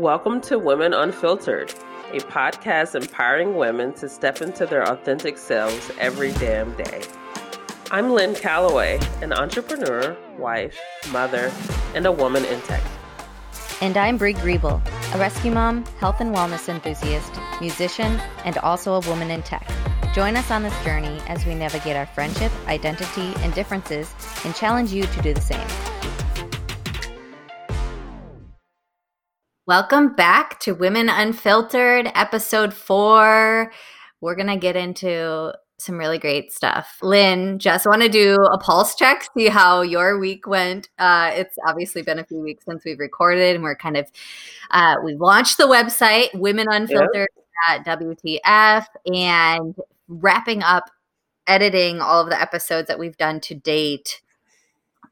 Welcome to Women Unfiltered, a podcast empowering women to step into their authentic selves every damn day. I'm Lynn Calloway, an entrepreneur, wife, mother, and a woman in tech. And I'm Bree Griebel, a rescue mom, health and wellness enthusiast, musician, and also a woman in tech. Join us on this journey as we navigate our friendship, identity, and differences, and challenge you to do the same. Welcome back to Women Unfiltered, episode 4. We're going to get into some really great stuff. Lynn, just want to do a pulse check, see how your week went. It's obviously been a few weeks since we've recorded, and we're kind of, we launched the website, Women Unfiltered at WTF, and wrapping up editing all of the episodes that we've done to date.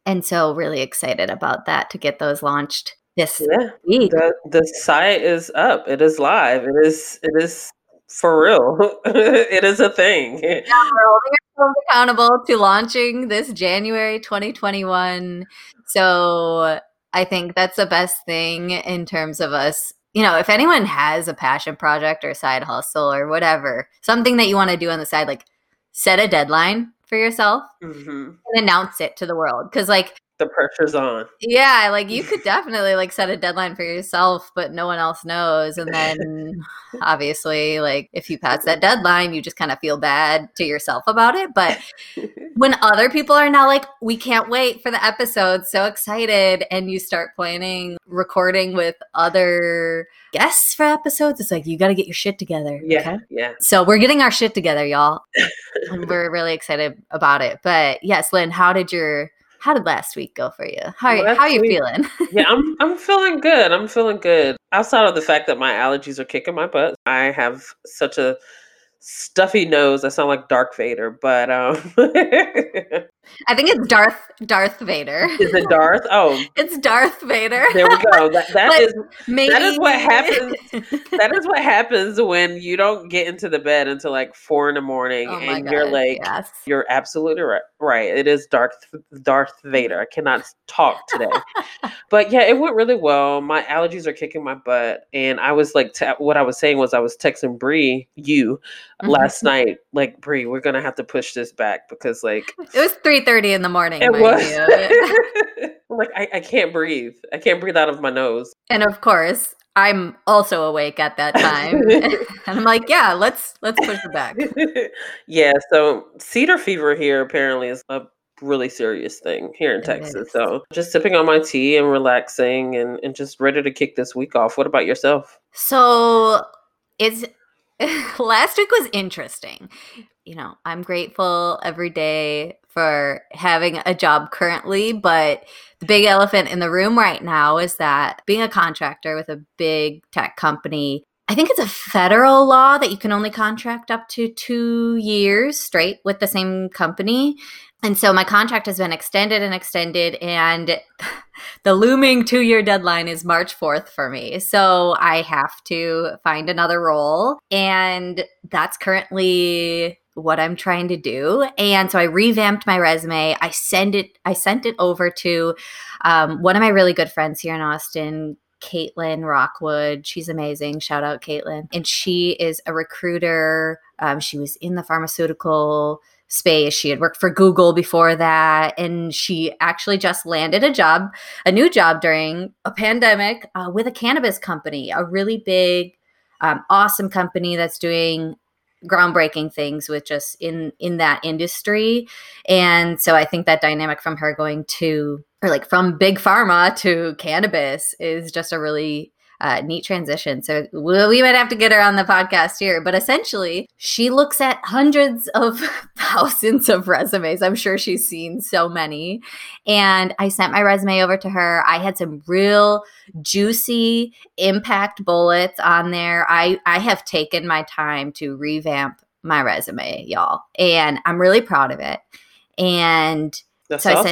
And so really excited about that to get those launched. Yes. Yeah. The site is up. It is live. It is for real. It is a thing. Yeah, we're holding ourselves accountable to launching this January 2021. So I think that's the best thing in terms of us. You know, if anyone has a passion project or side hustle or whatever, something that you want to do on the side, like set a deadline for yourself and announce it to the world. Because the pressure's on. Yeah, you could definitely set a deadline for yourself, but no one else knows. And then obviously, if you pass that deadline, you just kind of feel bad to yourself about it. But when other people are now we can't wait for the episode, so excited, and you start planning recording with other guests for episodes, it's you got to get your shit together. Yeah, okay? Yeah. So we're getting our shit together, y'all. And we're really excited about it. But yes, Lynn, how did last week go for you? How are you feeling? Yeah, I'm feeling good. I'm feeling good. Outside of the fact that my allergies are kicking my butt. I have such a stuffy nose. I sound like Darth Vader, but I think it's Darth Vader. Is it Darth? Oh. It's Darth Vader. There we go. That is what happens when you don't get into the bed until 4 in the morning, you're yes. You're absolutely right. It is Darth Vader. I cannot talk today. But yeah, it went really well. My allergies are kicking my butt, and I was what I was saying was I was texting Bree, you, last night, Bree, we're gonna have to push this back because it was 3:30 in the morning. It was. Yeah. I can't breathe. I can't breathe out of my nose. And of course, I'm also awake at that time. And I'm yeah, let's push it back. Yeah. So cedar fever here apparently is a really serious thing here in Texas. So just sipping on my tea and relaxing and just ready to kick this week off. What about yourself? So last week was interesting. You know, I'm grateful every day for having a job currently, but the big elephant in the room right now is that being a contractor with a big tech company, I think it's a federal law that you can only contract up to 2 years straight with the same company. And so my contract has been extended, and the looming 2-year deadline is March 4th for me. So I have to find another role, and that's currently what I'm trying to do. And so I revamped my resume. I sent it over to one of my really good friends here in Austin, Caitlin Rockwood. She's amazing. Shout out, Caitlin. And she is a recruiter. She was in the pharmaceutical space. She had worked for Google before that. And she actually just landed a new job during a pandemic with a cannabis company, a really big, awesome company that's doing groundbreaking things with just in that industry. And so I think that dynamic from her going to, or from big pharma to cannabis is just a really neat transition. So we might have to get her on the podcast here, but essentially she looks at hundreds of thousands of resumes. I'm sure she's seen so many. And I sent my resume over to her. I had some real juicy impact bullets on there. I have taken my time to revamp my resume, y'all, and I'm really proud of it. And that's so awesome. I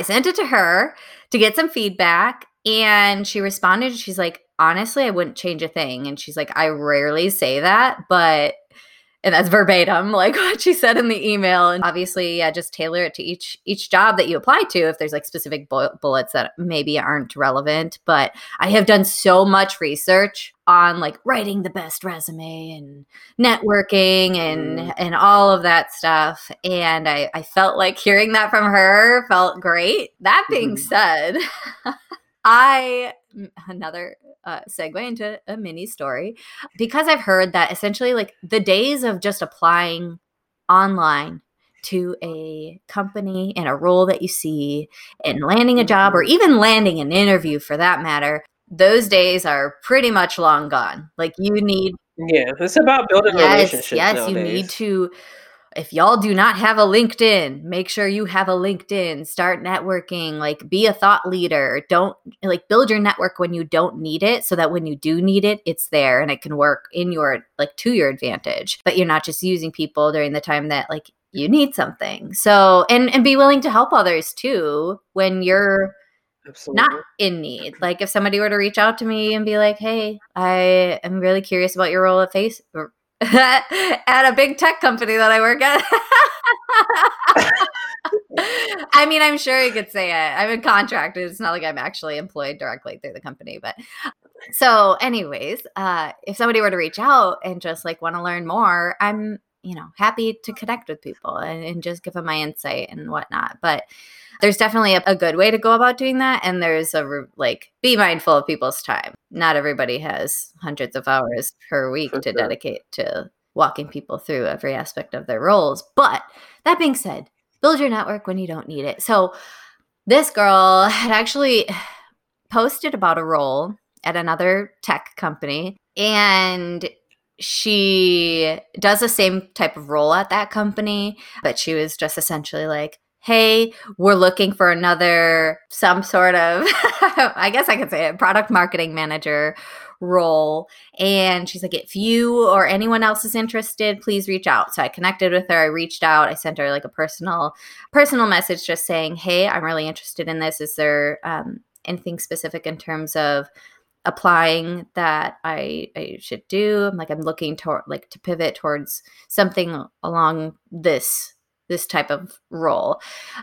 sent it to her to get some feedback. And she responded, she's honestly, I wouldn't change a thing. And she's I rarely say that, but And that's verbatim, like what she said in the email. And obviously, yeah, just tailor it to each job that you apply to if there's like specific bullets that maybe aren't relevant. But I have done so much research on like writing the best resume and networking and all of that stuff. And I felt like hearing that from her felt great. That being said, segue into a mini story, because I've heard that essentially like the days of just applying online to a company and a role that you see and landing a job or even landing an interview for that matter, those days are pretty much long gone. Like you need. Yeah, it's about building relationships. Yes, nowadays. You need to. If y'all do not have a LinkedIn, make sure you have a LinkedIn, start networking, like be a thought leader. Don't like build your network when you don't need it so that when you do need it, it's there and it can work in your like to your advantage. But you're not just using people during the time that like you need something. So and be willing to help others too when you're Absolutely. Not in need. Like if somebody were to reach out to me and be like, hey, I am really curious about your role at Facebook. At a big tech company that I work at. I mean, I'm sure you could say it. I'm a contractor. It's not like I'm actually employed directly through the company. But so anyways, if somebody were to reach out and just like want to learn more, I'm, happy to connect with people and just give them my insight and whatnot. But there's definitely a good way to go about doing that. And there's be mindful of people's time. Not everybody has hundreds of hours per week to dedicate to walking people through every aspect of their roles. But that being said, build your network when you don't need it. So this girl had actually posted about a role at another tech company, and she does the same type of role at that company, but she was just essentially like, hey, we're looking for some sort of, I guess I could say it, product marketing manager role. And she's like, if you or anyone else is interested, please reach out. So I connected with her. I reached out. I sent her like a personal message just saying, hey, I'm really interested in this. Is there anything specific in terms of applying that I should do? I'm like, I'm looking to pivot towards something along this type of role.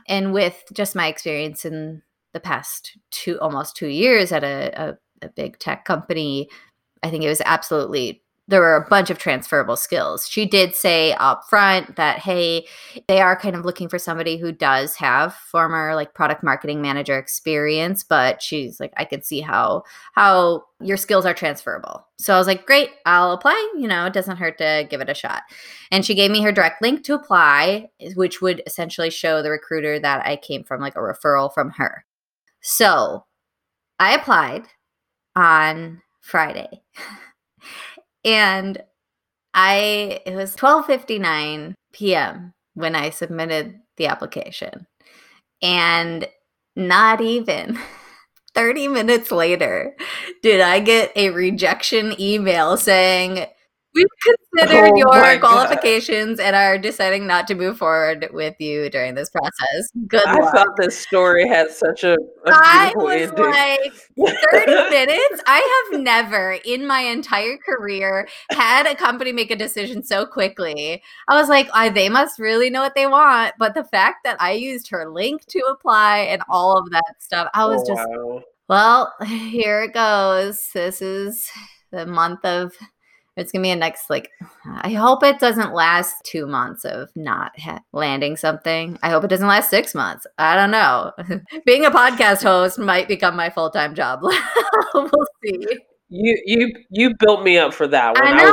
And with just my experience in the past almost 2 years at a big tech company, I think it was there were a bunch of transferable skills. She did say up front that, hey, they are kind of looking for somebody who does have former like product marketing manager experience, but she's like, I could see how your skills are transferable. So I was like, great, I'll apply. It doesn't hurt to give it a shot. And she gave me her direct link to apply, which would essentially show the recruiter that I came from like a referral from her. So I applied on Friday. And it was 12:59 p.m. when I submitted the application. And not even 30 minutes later did I get a rejection email saying, we've considered your qualifications and are deciding not to move forward with you during this process. Good luck. I thought this story had such a beautiful ending. I was like, 30 minutes? I have never in my entire career had a company make a decision so quickly. I was like, they must really know what they want. But the fact that I used her link to apply and all of that stuff, I was well, here it goes. This is the month of... It's going to be a next, I hope it doesn't last 2 months of not landing something. I hope it doesn't last 6 months. I don't know. Being a podcast host might become my full-time job. We'll see. You built me up for that one. I know.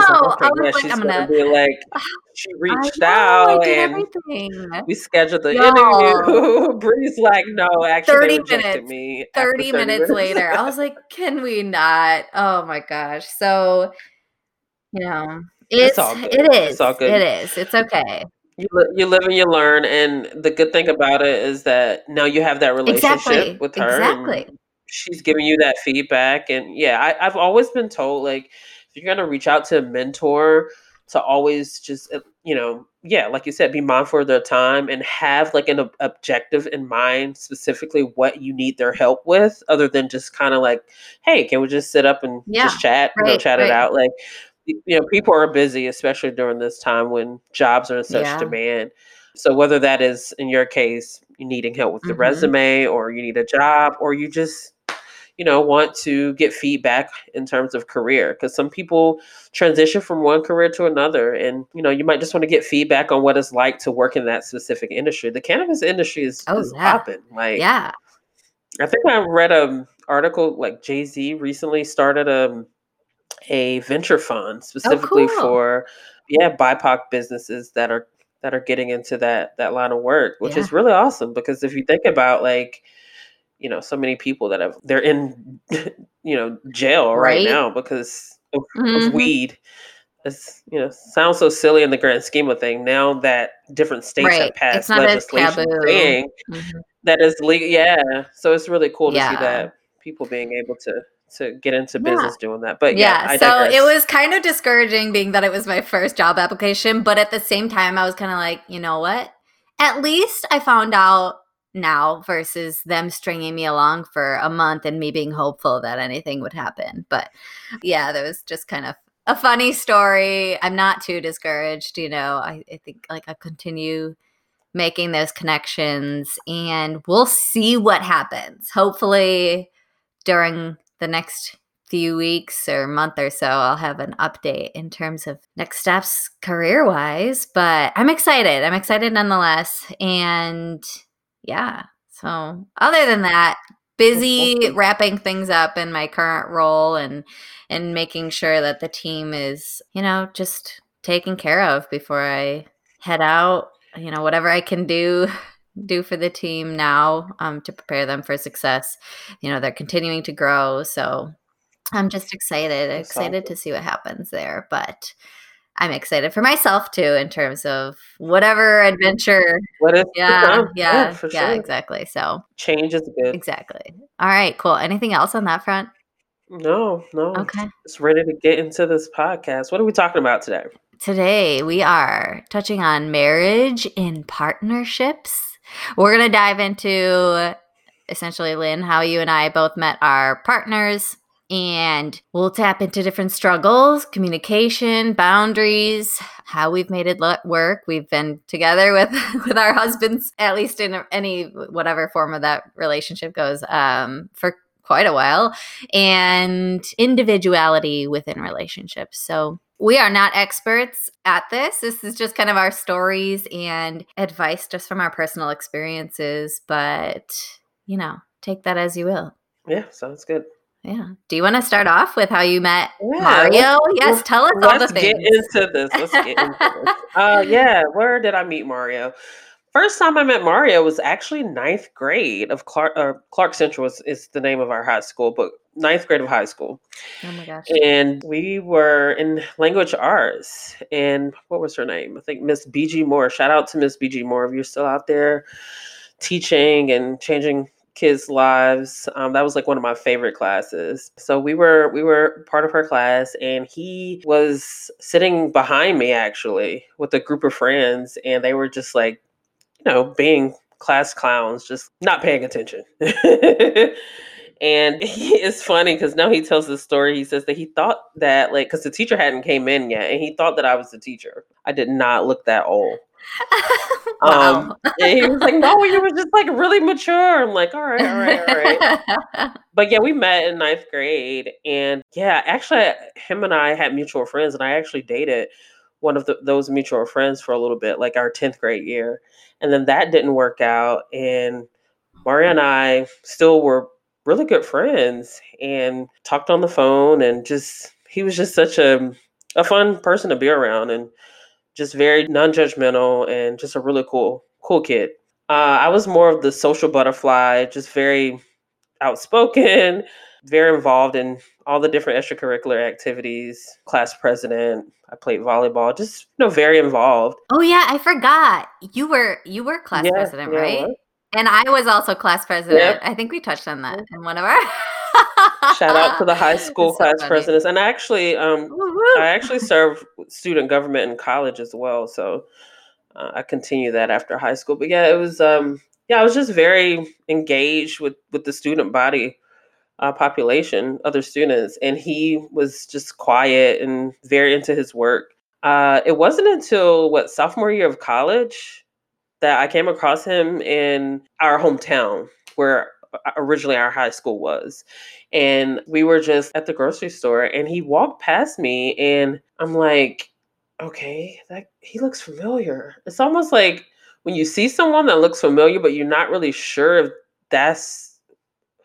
She reached out and we scheduled the interview. Bree's like, no, actually, 30 minutes later. I was like, can we not? Oh my gosh. So... It's all good. It is. It's okay. You live and you learn. And the good thing about it is that now you have that relationship with her. Exactly. She's giving you that feedback. And yeah, I've always been told, if you're going to reach out to a mentor, to always just, like you said, be mindful of their time and have an objective in mind, specifically what you need their help with, other than just kind of hey, can we just sit up and just chat, chat it out? you know, people are busy, especially during this time when jobs are in such demand. So whether that is, in your case, you needing help with the resume, or you need a job, or you just, you know, want to get feedback in terms of career, because some people transition from one career to another. And, you know, you might just want to get feedback on what it's like to work in that specific industry. The cannabis industry is popping. Like, I think I read an article, like Jay-Z recently started a venture fund specifically for BIPOC businesses that are getting into that line of work, which is really awesome, because if you think about, like, you know, so many people that they're in, you know, jail right now because of weed. It's, you know, sounds so silly in the grand scheme of things. Now that different states have passed legislation saying that is legal. Yeah. So it's really cool to see that people being able to get into business doing that. But so it was kind of discouraging, being that it was my first job application. But at the same time, I was kind of like, you know what? At least I found out now versus them stringing me along for a month and me being hopeful that anything would happen. But yeah, that was just kind of a funny story. I'm not too discouraged. You know, I think, like, I continue making those connections and we'll see what happens. Hopefully during the next few weeks or month or so, I'll have an update in terms of next steps career-wise, but I'm excited. I'm excited nonetheless. And yeah, so other than that, busy wrapping things up in my current role and making sure that the team is, you know, just taken care of before I head out. You know, whatever I can do for the team now to prepare them for success. You know, they're continuing to grow. So I'm just excited to see what happens there. But I'm excited for myself too, in terms of whatever adventure. Sure. Exactly. So change is good. Exactly. All right, cool. Anything else on that front? No. Okay. Just ready to get into this podcast. What are we talking about today? Today we are touching on marriage and partnerships. We're going to dive into essentially, Lynn, how you and I both met our partners. And we'll tap into different struggles, communication, boundaries, how we've made it work. We've been together with our husbands, at least in any whatever form of that relationship goes, for quite a while, and individuality within relationships. So we are not experts at this. This is just kind of our stories and advice just from our personal experiences. But, you know, take that as you will. Yeah, sounds good. Yeah. Do you want to start off with how you met Mario? Yes, tell us all the things. Let's get into this. Where did I meet Mario? First time I met Mario was actually ninth grade of Clark Central is the name of our high school, but ninth grade of high school. Oh my gosh. And we were in language arts. And what was her name? I think Miss B.G. Moore. Shout out to Miss B.G. Moore if you're still out there teaching and changing kids' lives. That was like one of my favorite classes. So we were part of her class, and he was sitting behind me actually with a group of friends, and they were just like, you know, being class clowns, just not paying attention. And it's funny because now he tells this story. He says that he thought that, like, because the teacher hadn't came in yet, and he thought that I was the teacher. I did not look that old. Wow. And he was like, no, you were just like really mature. I'm like, all right. But yeah, we met in ninth grade, and yeah, actually him and I had mutual friends, and I actually dated one of those mutual friends for a little bit, like our 10th grade year. And then that didn't work out. And Maria and I still were really good friends and talked on the phone, and just, he was just such a fun person to be around, and just very non-judgmental, and just a really cool kid. I was more of the social butterfly, just very outspoken, very involved in all the different extracurricular activities, class president. I played volleyball, just, you know, very involved. Oh yeah, I forgot. You were class president, right? And I was also class president. Yep. I think we touched on that in one of our... Shout out to the high school class presidents. And I actually served student government in college as well. So I continue that after high school. But yeah, it was, I was just very engaged with the student body population, other students, and he was just quiet and very into his work. It wasn't until sophomore year of college that I came across him in our hometown where originally our high school was. And we were just at the grocery store and he walked past me and I'm like, okay, he looks familiar. It's almost like when you see someone that looks familiar, but you're not really sure if that's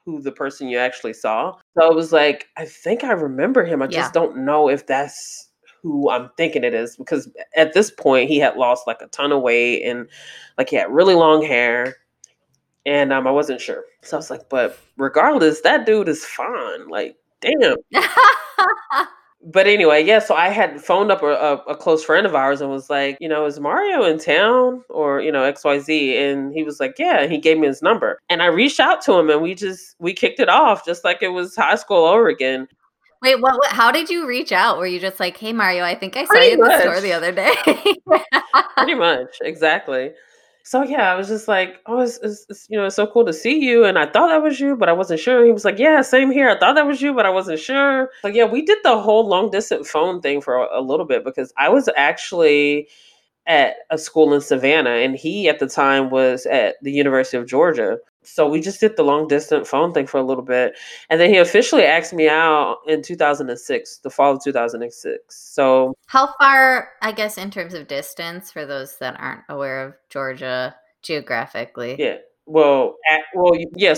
who the person you actually saw. So it was like, I think I remember him. I just don't know if that's who I'm thinking it is, because at this point he had lost a ton of weight and he had really long hair. And I wasn't sure. So I was like, but regardless, that dude is fine. Damn. But anyway, so I had phoned up a close friend of ours and was like, is Mario in town or, XYZ? And he was like, yeah. He gave me his number. And I reached out to him and we kicked it off just like it was high school over again. Wait, what? How did you reach out? Were you just like, hey, Mario, I think I saw you in the store the other day? Pretty much. Exactly. So I was just like, oh, it's it's so cool to see you. And I thought that was you, but I wasn't sure. He was like, yeah, same here. I thought that was you, but I wasn't sure. But we did the whole long distance phone thing for a little bit because I was actually at a school in Savannah and he at the time was at the University of Georgia. So we just did the long distance phone thing for a little bit. And then he officially asked me out in 2006, the fall of 2006. So how far, I guess, in terms of distance for those that aren't aware of Georgia geographically? Yeah. So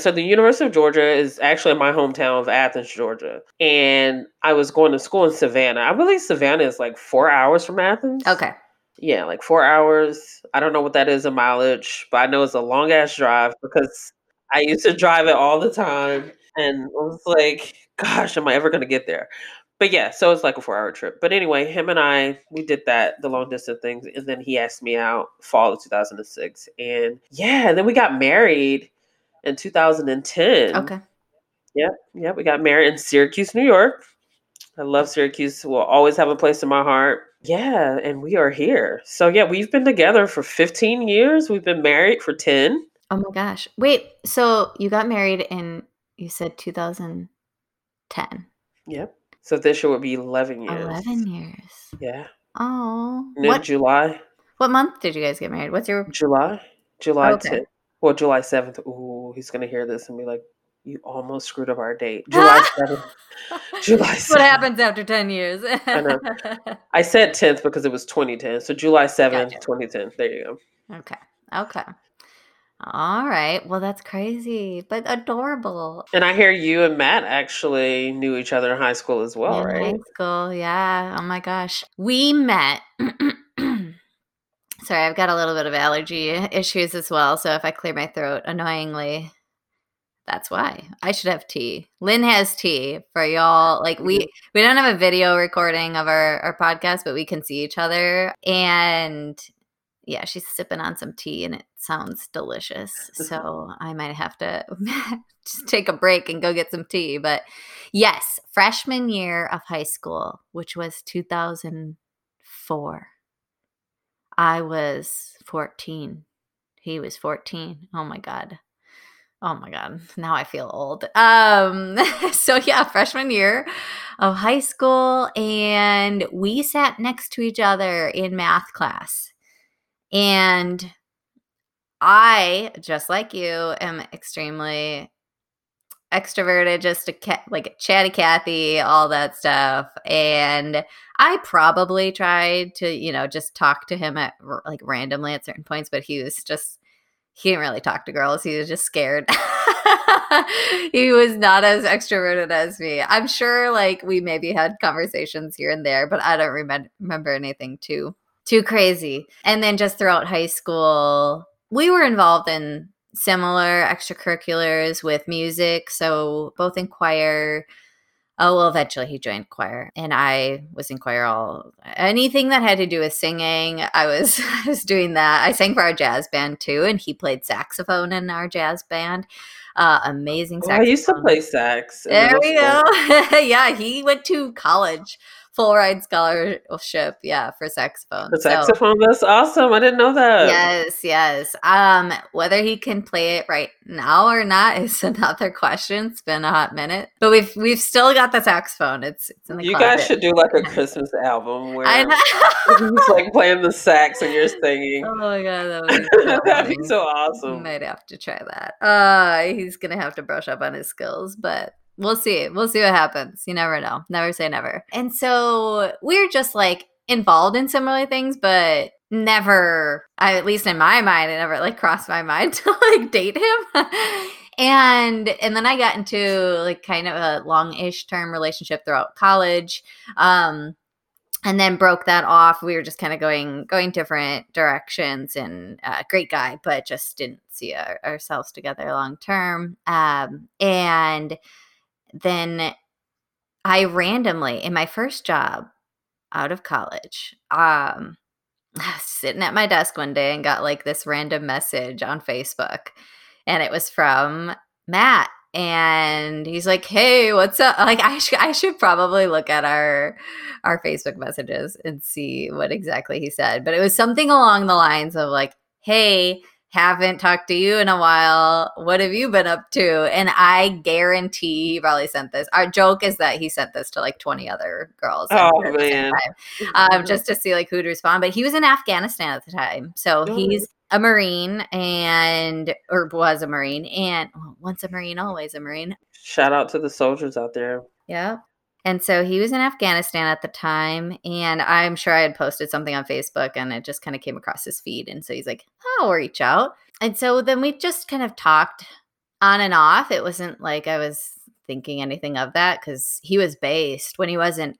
the University of Georgia is actually in my hometown of Athens, Georgia. And I was going to school in Savannah. I believe Savannah is 4 hours from Athens. Okay. Yeah, 4 hours. I don't know what that is in mileage, but I know it's a long ass drive because I used to drive it all the time. And I was like, gosh, am I ever going to get there? But so it's a 4-hour trip. But anyway, him and I, we did that, the long distance things. And then he asked me out fall of 2006. And then we got married in 2010. Okay. Yeah, we got married in Syracuse, New York. I love Syracuse. Will always have a place in my heart. Yeah, and we are here. So we've been together for 15 years. We've been married for 10. Oh my gosh. Wait, so you got married in, you said 2010. Yep. So this year would be 11 years. 11 years. Yeah. Oh. July. What month did you guys get married? What's your? July 10th. Well, July 7th. Ooh, he's going to hear this and be like, you almost screwed up our date. July 7th. July 7th. What happens after 10 years? I know. I said 10th because it was 2010. So July 7th, gotcha. 2010. There you go. Okay. All right. Well, that's crazy, but adorable. And I hear you and Matt actually knew each other in high school as well, right? High school, yeah. Oh my gosh. We met. Sorry, I've got a little bit of allergy issues as well. So if I clear my throat annoyingly, that's why I should have tea. Lynn has tea for y'all. We don't have a video recording of our podcast, but we can see each other. And yeah, she's sipping on some tea and it sounds delicious. So I might have to just take a break and go get some tea. But yes, freshman year of high school, which was 2004, I was 14. He was 14. Oh my God. Now I feel old. Freshman year of high school. And we sat next to each other in math class. And I, just like you, am extremely extroverted, just a chatty Cathy, all that stuff. And I probably tried to, just talk to him at randomly at certain points, but he was just, he didn't really talk to girls. He was just scared. He was not as extroverted as me. I'm sure we maybe had conversations here and there, but I don't remember anything too crazy. And then just throughout high school, we were involved in similar extracurriculars with music. So both in choir. Oh, well, eventually he joined choir and I was in choir anything that had to do with singing. I was doing that. I sang for our jazz band too. And he played saxophone in our jazz band. Amazing saxophone. I used to play sax. There we go. Yeah. He went to college full ride scholarship, yeah, for saxophone. The saxophone, so, that's awesome. I didn't know that. Yes. Whether he can play it right now or not is another question. It's been a hot minute, but we've still got the saxophone. It's in the closet. You guys should do like a Christmas album where it's like playing the sax and you're singing. Oh my god, that would be so that'd be so awesome. We might have to try that. He's gonna have to brush up on his skills, but we'll see what happens. You never know. Never say never. And so we're just like involved in similar things, but never, at least in my mind, it never like crossed my mind to like date him. And then I got into like kind of a long-ish term relationship throughout college. And then broke that off. We were just kind of going different directions, and great guy, but just didn't see ourselves together long term. And then I randomly, in my first job out of college, I was sitting at my desk one day and got like this random message on Facebook, and it was from Matt. And he's like, "Hey, what's up?" Like, I should probably look at our Facebook messages and see what exactly he said. But it was something along the lines of like, "Hey, haven't talked to you in a while. What have you been up to?" And I guarantee he probably sent this. Our joke is that he sent this to like 20 other girls. Oh, man. Just to see like who'd respond. But he was in Afghanistan at the time. So he's a Marine was a Marine. And once a Marine, always a Marine. Shout out to the soldiers out there. Yeah. And so he was in Afghanistan at the time, and I'm sure I had posted something on Facebook, and it just kind of came across his feed. And so he's like, "I'll reach out." And so then we just kind of talked on and off. It wasn't like I was thinking anything of that, because he was based, when he wasn't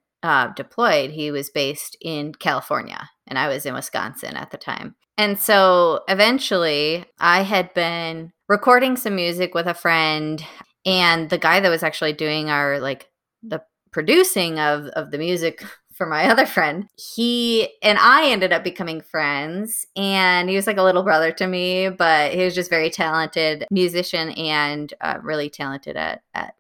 deployed, he was based in California, and I was in Wisconsin at the time. And so eventually I had been recording some music with a friend, and the guy that was actually doing our like the producing of the music for my other friend, he and I ended up becoming friends, and he was like a little brother to me, but he was just very talented musician and really talented at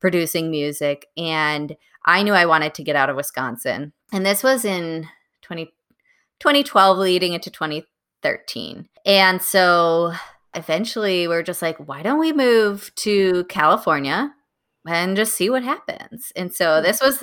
producing music. And I knew I wanted to get out of Wisconsin. And this was in 2012 leading into 2013. And so eventually we're just like, why don't we move to California and just see what happens? And so this was,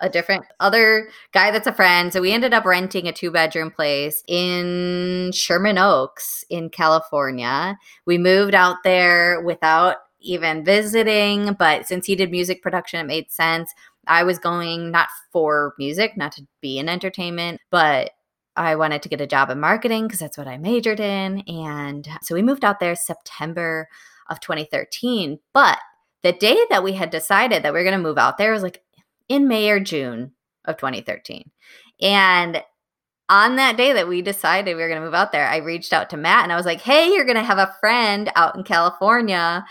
other guy that's a friend. So we ended up renting a 2-bedroom place in Sherman Oaks in California. We moved out there without even visiting, but since he did music production, it made sense. I was going not for music, not to be in entertainment, but I wanted to get a job in marketing because that's what I majored in. And so we moved out there September of 2013, but the day that we had decided that we were going to move out there was like in May or June of 2013. And on that day that we decided we were going to move out there, I reached out to Matt and I was like, "Hey, you're going to have a friend out in California."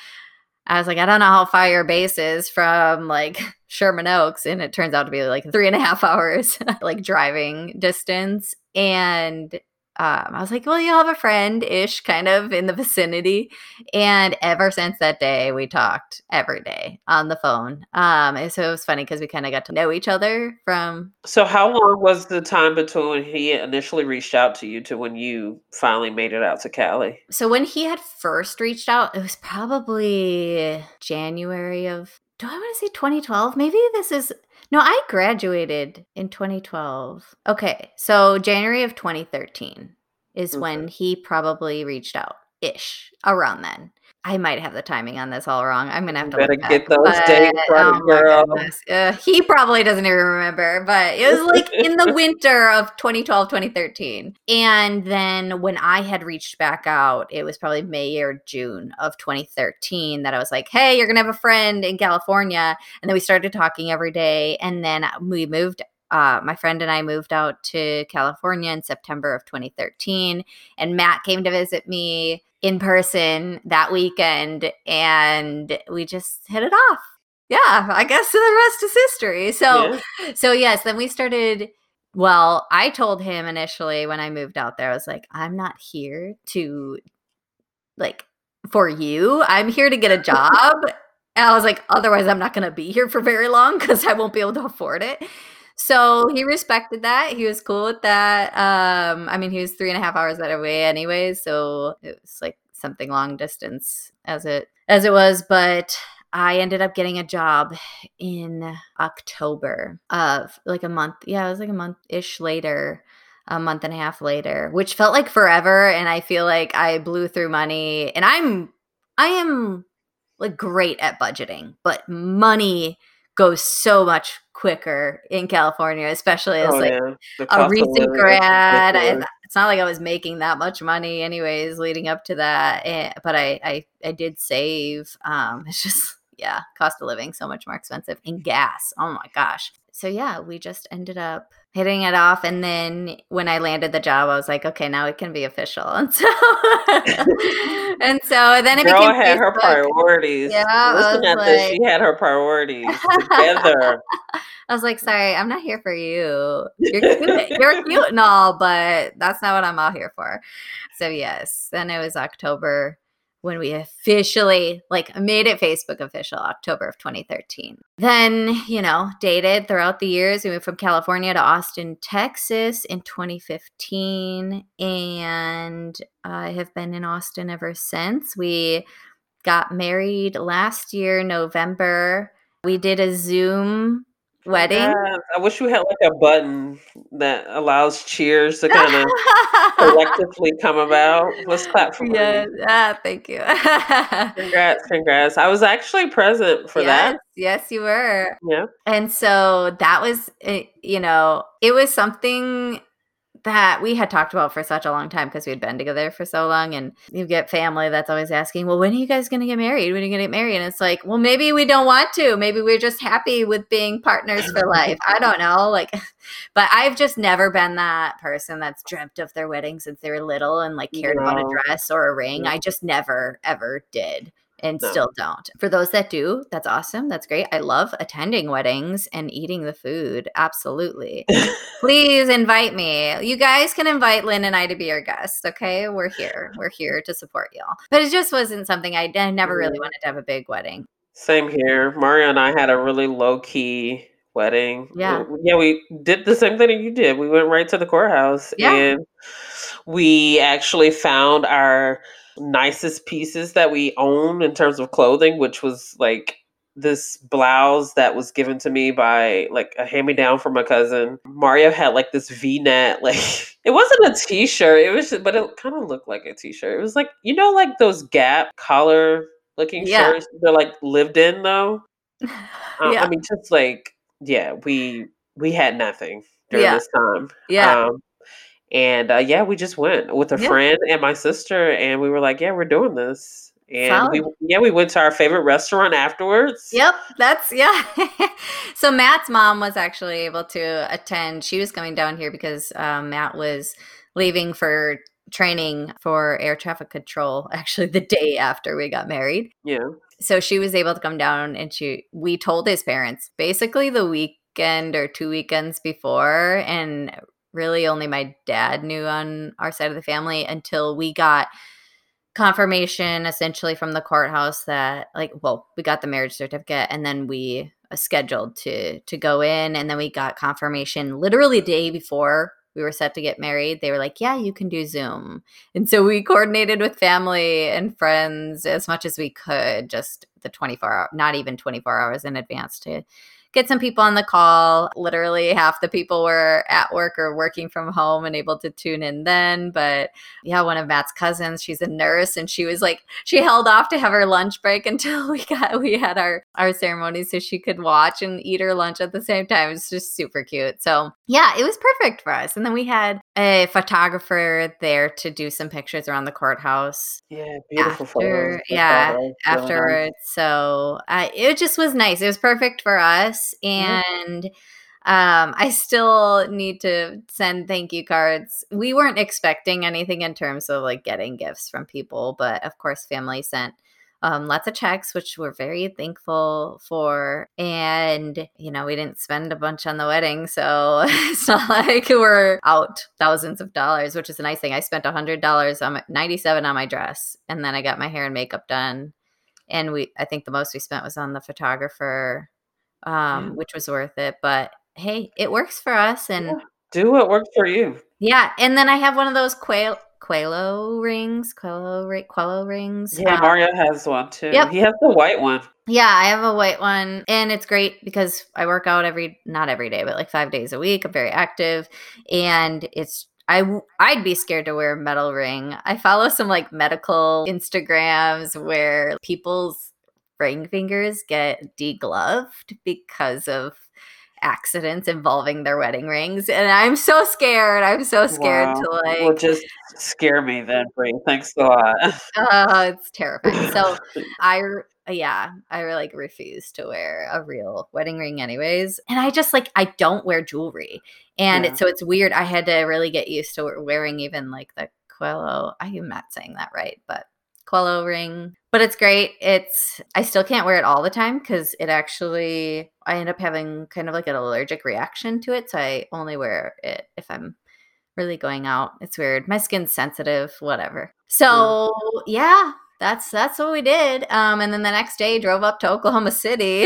I was like, "I don't know how far your base is from like Sherman Oaks." And it turns out to be like 3.5 hours, like driving distance. And I was like, "Well, you'll have a friend-ish kind of in the vicinity." And ever since that day, we talked every day on the phone. And so it was funny because we kind of got to know each other from. So how long was the time between when he initially reached out to you to when you finally made it out to Cali? So when he had first reached out, it was probably January of, do I want to say 2012? Maybe this is. No, I graduated in 2012. Okay, so January of 2013 is when he probably reached out-ish around then. I might have the timing on this all wrong. I'm going to have to look get those dates right, girl. He probably doesn't even remember, but it was like in the winter of 2012, 2013. And then when I had reached back out, it was probably May or June of 2013 that I was like, "Hey, you're going to have a friend in California." And then we started talking every day. And then we moved my friend and I moved out to California in September of 2013, and Matt came to visit me in person that weekend, and we just hit it off. Yeah, I guess the rest is history. So yes, then we started. Well, I told him initially when I moved out there, I was like, "I'm not here to like for you. I'm here to get a job." And I was like, "Otherwise, I'm not going to be here for very long because I won't be able to afford it." So he respected that. He was cool with that. I mean, he was 3.5 hours that away anyway, so it was like something long distance as it was. But I ended up getting a job in October of like a month. Yeah, it was like a month and a half later, which felt like forever. And I feel like I blew through money. And I am like great at budgeting, but money goes so much quicker in California, especially as a recent grad. It's not like I was making that much money anyways leading up to that. But I did save. It's just, yeah, cost of living so much more expensive, and gas. Oh my gosh. So yeah, we just ended up hitting it off. And then when I landed the job, I was like, okay, now it can be official. And so then it became Facebook. Girl had her priorities. Yeah, this, she had her priorities together. I was like, sorry, I'm not here for you. You're cute and all, but that's not what I'm out here for. So yes, then it was October when we officially made it Facebook official, October of 2013. Then, dated throughout the years. We moved from California to Austin, Texas in 2015. And I have been in Austin ever since. We got married last year, November. We did a Zoom wedding. I wish we had a button that allows cheers to kind of collectively come about. Let's clap for you. Thank you. Congrats. I was actually present for that. Yes, you were. Yeah. And so that was, it was something that we had talked about for such a long time because we had been together for so long. And you get family that's always asking, well, when are you guys going to get married? When are you going to get married? And it's like, well, maybe we don't want to. Maybe we're just happy with being partners for life. I don't know. But I've just never been that person that's dreamt of their wedding since they were little and cared about a dress or a ring. No. I just never, ever did. And still don't. For those that do, that's awesome. That's great. I love attending weddings and eating the food. Absolutely. Please invite me. You guys can invite Lynn and I to be your guests. Okay. We're here. We're here to support y'all. But it just wasn't something I never really wanted to have a big wedding. Same here. Mario and I had a really low key wedding. Yeah. We did the same thing that you did. We went right to the courthouse and we actually found our nicest pieces that we own in terms of clothing, which was this blouse that was given to me by a hand-me-down from my cousin. Mario had this V-net, it wasn't a t-shirt. It was, but it kind of looked like a t-shirt. It was those Gap collar looking shirts. They're lived in though. I mean, just we had nothing during this time. Yeah. And we just went with a friend and my sister, and we were we're doing this. And we went to our favorite restaurant afterwards. Yep, So Matt's mom was actually able to attend. She was coming down here because Matt was leaving for training for air traffic control, actually the day after we got married. Yeah. So she was able to come down, and we told his parents basically the weekend or two weekends before, and really only my dad knew on our side of the family until we got confirmation essentially from the courthouse that we got the marriage certificate, and then we scheduled to go in, and then we got confirmation literally the day before we were set to get married. They were like, yeah, you can do Zoom. And so we coordinated with family and friends as much as we could, just the 24 hours in advance to get some people on the call. Literally half the people were at work or working from home and able to tune in then. But yeah, one of Matt's cousins, she's a nurse, and she was she held off to have her lunch break until we had our ceremony so she could watch and eat her lunch at the same time. It's just super cute. So yeah, it was perfect for us. And then we had a photographer there to do some pictures around the courthouse. Yeah, beautiful photos. Afterwards. So it just was nice. It was perfect for us. And I still need to send thank you cards. We weren't expecting anything in terms of getting gifts from people, but of course family sent lots of checks, which we're very thankful for. And, we didn't spend a bunch on the wedding, so it's not we're out thousands of dollars, which is a nice thing. I spent $100 on $97 on my dress, and then I got my hair and makeup done. And I think the most we spent was on the photographer, which was worth it. But hey, it works for us. And do what works for you. Yeah. And then I have one of those Qalo rings. Yeah, Mario has one too. Yep. He has the white one. Yeah, I have a white one, and it's great because I work out not every day, but like 5 days a week. I'm very active, and it's, I'd be scared to wear a metal ring. I follow some like medical Instagrams where people's ring fingers get degloved because of accidents involving their wedding rings, and I'm so scared. Wow. To like, well, just scare me then, Brie. Thanks a lot. It's terrifying. So I like refuse to wear a real wedding ring anyways, and I just like, I don't wear jewelry, and so it's weird. I had to really get used to wearing even like the Qalo, I am not saying that right, but Qalo ring. But it's great. I still can't wear it all the time because I end up having kind of like an allergic reaction to it. So I only wear it if I'm really going out. It's weird. My skin's sensitive, whatever. So yeah, that's what we did. And then the next day drove up to Oklahoma City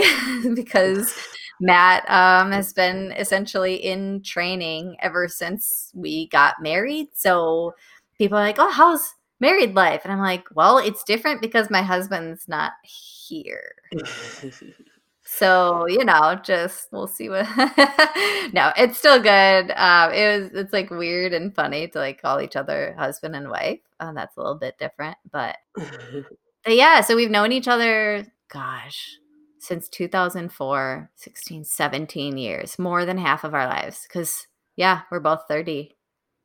because Matt has been essentially in training ever since we got married. So people are like, oh, how's married life? And I'm like, well, it's different because my husband's not here. So, we'll see what, no, it's still good. It's like weird and funny to like call each other husband and wife. That's a little bit different, but yeah, so we've known each other, gosh, since 2004, 16, 17 years, more than half of our lives. 'Cause yeah, we're both 30.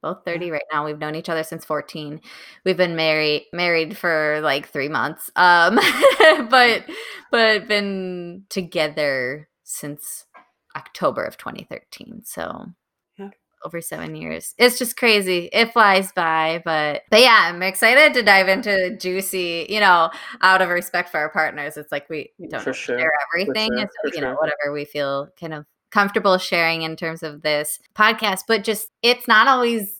Both 30 right now. We've known each other since 14. We've been married for like 3 months, but been together since October of 2013. So over 7 years. It's just crazy. It flies by, but yeah, I'm excited to dive into juicy, out of respect for our partners. It's like we don't share everything. For sure. So, whatever we feel kind of comfortable sharing in terms of this podcast, but just it's not always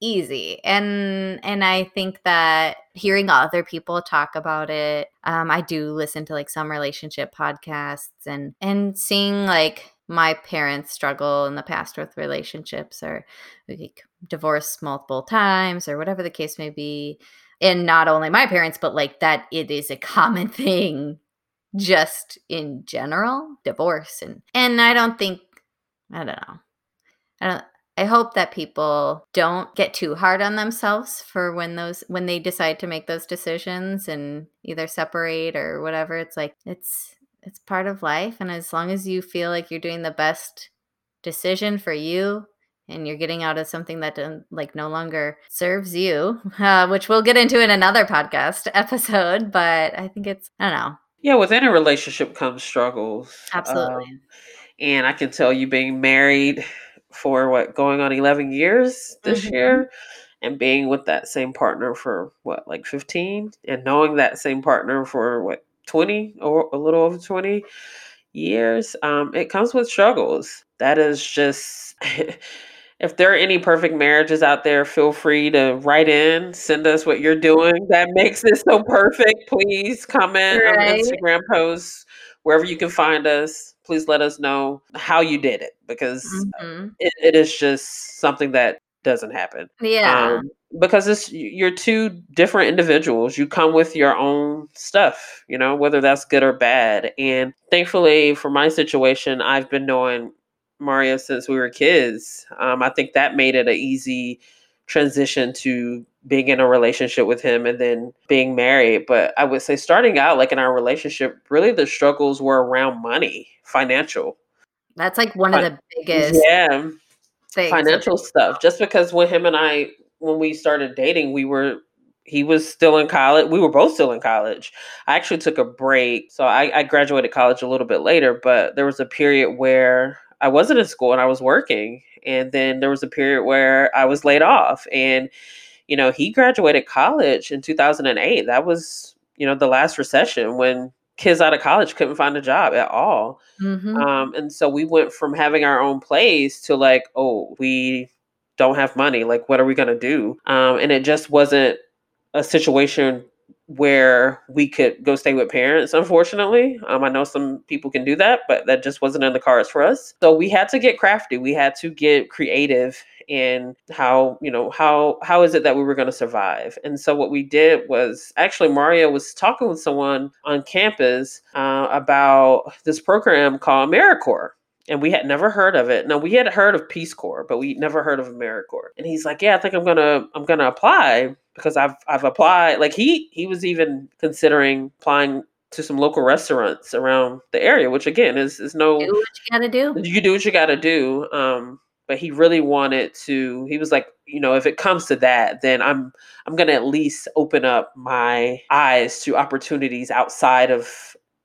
easy. And I think that hearing other people talk about it, I do listen to like some relationship podcasts and seeing like my parents struggle in the past with relationships or like divorce multiple times or whatever the case may be. And not only my parents, but like that it is a common thing. Just in general, divorce and I hope that people don't get too hard on themselves for when they decide to make those decisions and either separate or whatever. It's like it's part of life, and as long as you feel like you're doing the best decision for you and you're getting out of something that like no longer serves you, which we'll get into in another podcast episode, but I think it's Yeah, within a relationship comes struggles. Absolutely. And I can tell you, being married for going on 11 years this year, and being with that same partner for 15, and knowing that same partner for 20 or a little over 20 years, it comes with struggles. That is just, if there are any perfect marriages out there, feel free to write in, send us what you're doing that makes this so perfect. Please comment on Instagram posts, wherever you can find us. Please let us know how you did it, because it is just something that doesn't happen. Yeah. Because you're two different individuals. You come with your own stuff, whether that's good or bad. And thankfully for my situation, I've been knowing Mario since we were kids. I think that made it an easy transition to being in a relationship with him and then being married. But I would say starting out, like in our relationship, really the struggles were around money, financial. That's like one of the biggest things. Financial stuff. Just because when we started dating, he was still in college. We were both still in college. I actually took a break. So I graduated college a little bit later, but there was a period where I wasn't in school and I was working. And then there was a period where I was laid off, and, he graduated college in 2008. That was, the last recession when kids out of college couldn't find a job at all. Mm-hmm. And so we went from having our own place to like, oh, we don't have money. Like, what are we going to do? And it just wasn't a situation where we could go stay with parents, unfortunately. I know some people can do that, but that just wasn't in the cards for us. So we had to get crafty. We had to get creative in how is it that we were going to survive. And so what we did was, actually, Mario was talking with someone on campus about this program called AmeriCorps. And we had never heard of it. No, we had heard of Peace Corps, but we never heard of AmeriCorps. And he's like, "Yeah, I think I'm gonna apply, because I've applied." Like he was even considering applying to some local restaurants around the area, which again is no. Do what you gotta do. You do what you gotta do. But he really wanted to. He was like, if it comes to that, then I'm gonna at least open up my eyes to opportunities outside of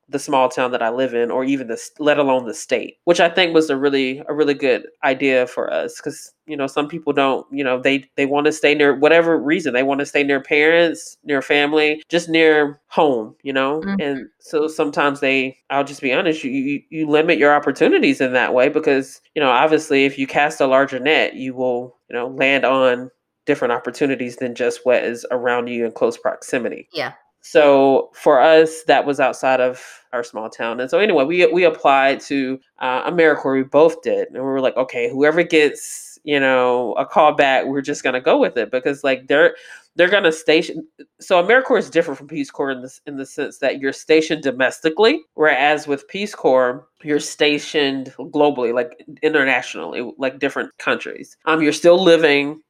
the small town that I live in, or even let alone the state, which I think was a really good idea for us. Cause some people don't, they want to stay near, whatever reason, they want to stay near parents, near family, just near home, Mm-hmm. And so sometimes I'll just be honest, you limit your opportunities in that way, because, obviously if you cast a larger net, you will, land on different opportunities than just what is around you in close proximity. Yeah. So for us, that was outside of our small town. And so anyway, we applied to AmeriCorps. We both did. And we were like, okay, whoever gets, a call back, we're just going to go with it, because like they're going to station. So AmeriCorps is different from Peace Corps in the sense that you're stationed domestically, whereas with Peace Corps, you're stationed globally, like internationally, like different countries. You're still living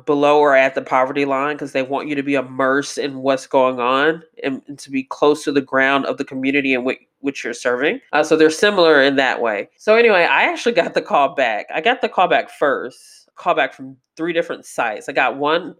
below or at the poverty line, because they want you to be immersed in what's going on and to be close to the ground of the community in which you're serving. So they're similar in that way. So anyway, I actually got the call back. I got the call back first, call back from three different sites. I got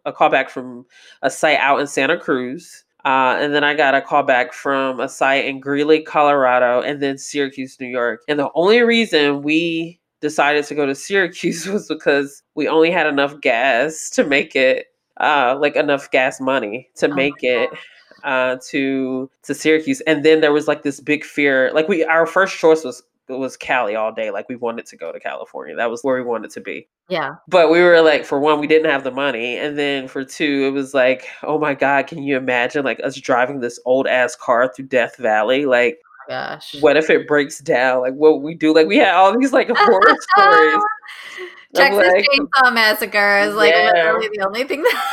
a call back from a site out in Santa Cruz. And then I got a call back from a site in Greeley, Colorado, and then Syracuse, New York. And the only reason we decided to go to Syracuse was because we only had enough gas to make it, enough gas money to make it to Syracuse. And then there was like this big fear, like our first choice was Cali all day. Like we wanted to go to California. That was where we wanted to be. Yeah. But we were like, for one, we didn't have the money. And then for two, it was like, oh my God, can you imagine like us driving this old ass car through Death Valley? Like, gosh, what if it breaks down? Like what we do? Like we had all these like horror stories. Texas Chainsaw Massacre is like literally the only thing that.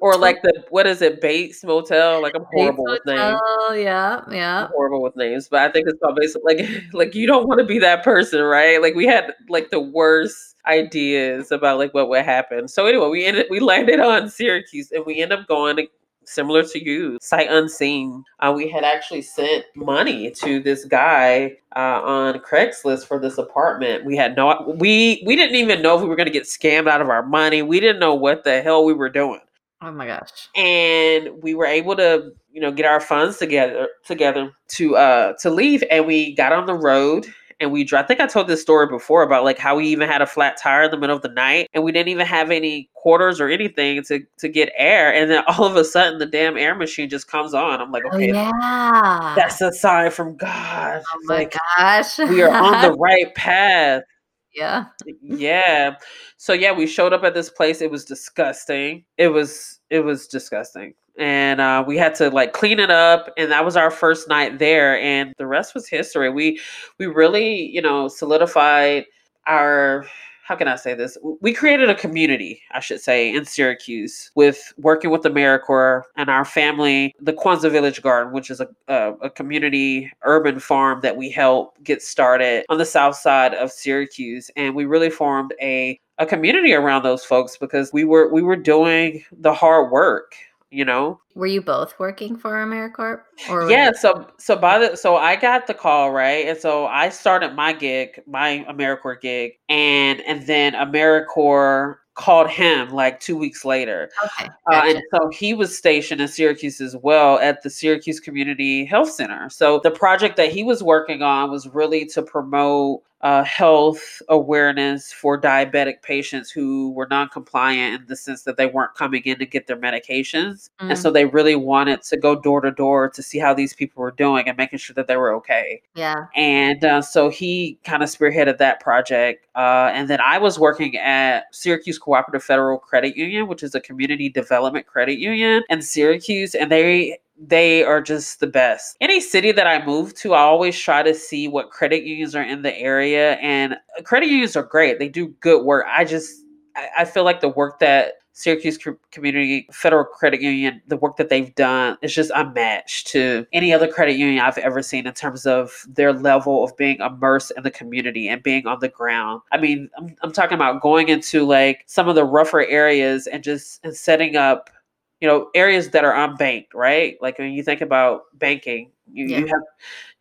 Or like Bates Motel? Like I'm horrible with names. Yeah. I'm horrible with names, but I think it's all basically like you don't want to be that person, right? Like we had like the worst ideas about like what would happen. So anyway, we landed on Syracuse, and we end up going to, similar to you, sight unseen. We had actually sent money to this guy on Craigslist for this apartment. We had we didn't even know if we were going to get scammed out of our money. We didn't know what the hell we were doing. Oh my gosh! And we were able to, get our funds together to leave, and we got on the road. And we I think I told this story before about like how we even had a flat tire in the middle of the night, and we didn't even have any quarters or anything to get air. And then all of a sudden the damn air machine just comes on. I'm like, okay, that's a sign from God. Oh my gosh. We are on the right path. Yeah. Yeah. So yeah, we showed up at this place. It was disgusting. It was disgusting. And we had to like clean it up. And that was our first night there. And the rest was history. We really, solidified our, how can I say this? We created a community, I should say, in Syracuse with working with AmeriCorps and our family, the Kwanzaa Village Garden, which is a community urban farm that we helped get started on the south side of Syracuse. And we really formed a community around those folks because we were doing the hard work. Were you both working for AmeriCorps? So I got the call, right? And so I started my AmeriCorps gig, and then AmeriCorps called him like 2 weeks later. Okay, gotcha. And so he was stationed in Syracuse as well at the Syracuse Community Health Center. So the project that he was working on was really to promote health awareness for diabetic patients who were non-compliant in the sense that they weren't coming in to get their medications. Mm. And so they really wanted to go door to door to see how these people were doing and making sure that they were okay. Yeah. And so he kind of spearheaded that project. And then I was working at Syracuse Cooperative Federal Credit Union, which is a community development credit union in Syracuse. And they are just the best. Any city that I move to, I always try to see what credit unions are in the area. And credit unions are great. They do good work. I feel like the work that Syracuse Community Federal Credit Union, the work that they've done is just unmatched to any other credit union I've ever seen in terms of their level of being immersed in the community and being on the ground. I mean, I'm talking about going into like some of the rougher areas and setting up, areas that are unbanked, right? Like when you think about banking, you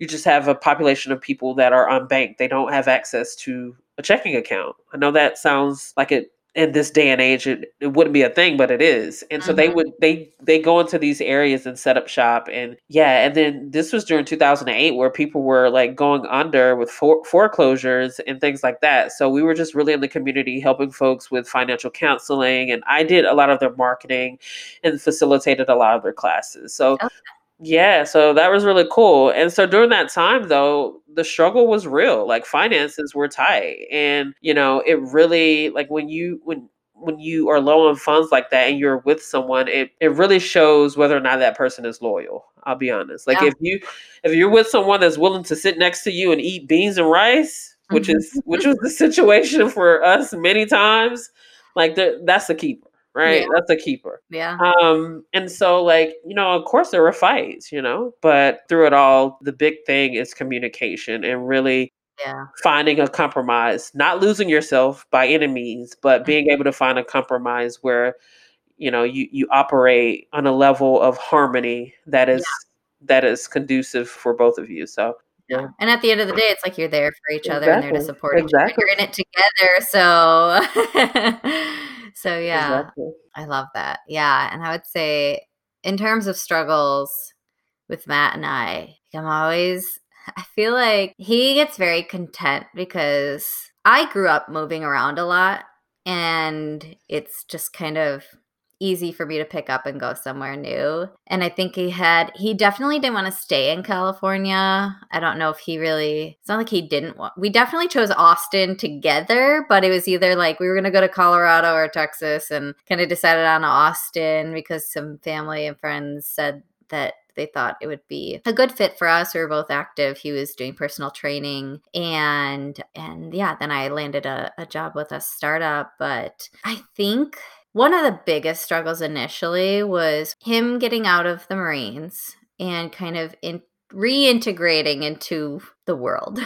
just have a population of people that are unbanked. They don't have access to a checking account. I know that sounds like it in this day and age, it wouldn't be a thing, but it is. And so they go into these areas and set up shop. And then this was during 2008 where people were like going under with foreclosures and things like that. So we were just really in the community helping folks with financial counseling. And I did a lot of their marketing and facilitated a lot of their classes. So so that was really cool. And so during that time though, the struggle was real. Like finances were tight, and it really, like when you are low on funds like that and you're with someone, it really shows whether or not that person is loyal. I'll be honest. Like if you're with someone that's willing to sit next to you and eat beans and rice, which was the situation for us many times, like that's a keeper. Right. Yeah. That's a keeper. Yeah. And so of course there were fights, but through it all, the big thing is communication and really finding a compromise, not losing yourself by any means, but being able to find a compromise where, you operate on a level of harmony that is conducive for both of you. So. Yeah. And at the end of the day, it's like you're there for each other and there to support each other. You're in it together. So yeah, exactly. I love that. Yeah. And I would say in terms of struggles with Matt and I feel like he gets very content because I grew up moving around a lot and it's just kind of easy for me to pick up and go somewhere new. And I think he definitely didn't want to stay in California. I don't know if it's not like he didn't want, we definitely chose Austin together, but it was either like we were going to go to Colorado or Texas and kind of decided on Austin because some family and friends said that they thought it would be a good fit for us. We were both active. He was doing personal training. And then I landed a job with a startup. But I think one of the biggest struggles initially was him getting out of the Marines and kind of reintegrating into the world.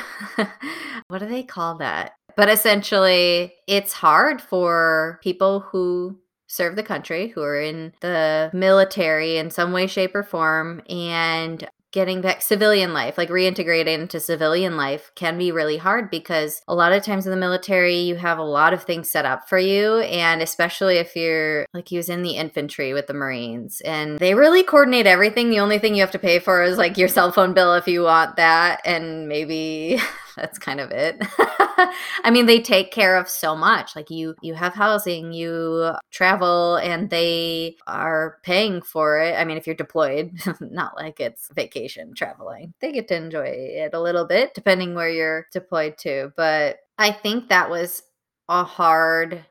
What do they call that? But essentially, it's hard for people who serve the country, who are in the military in some way, shape, or form, and getting back civilian life, like reintegrating into civilian life can be really hard because a lot of times in the military, you have a lot of things set up for you. And especially if you're like, he was in the infantry with the Marines and they really coordinate everything. The only thing you have to pay for is like your cell phone bill if you want that. And maybe that's kind of it. I mean, they take care of so much. Like you have housing, you travel, and they are paying for it. I mean, if you're deployed, not like it's vacation traveling. They get to enjoy it a little bit, depending where you're deployed to. But I think that was a hard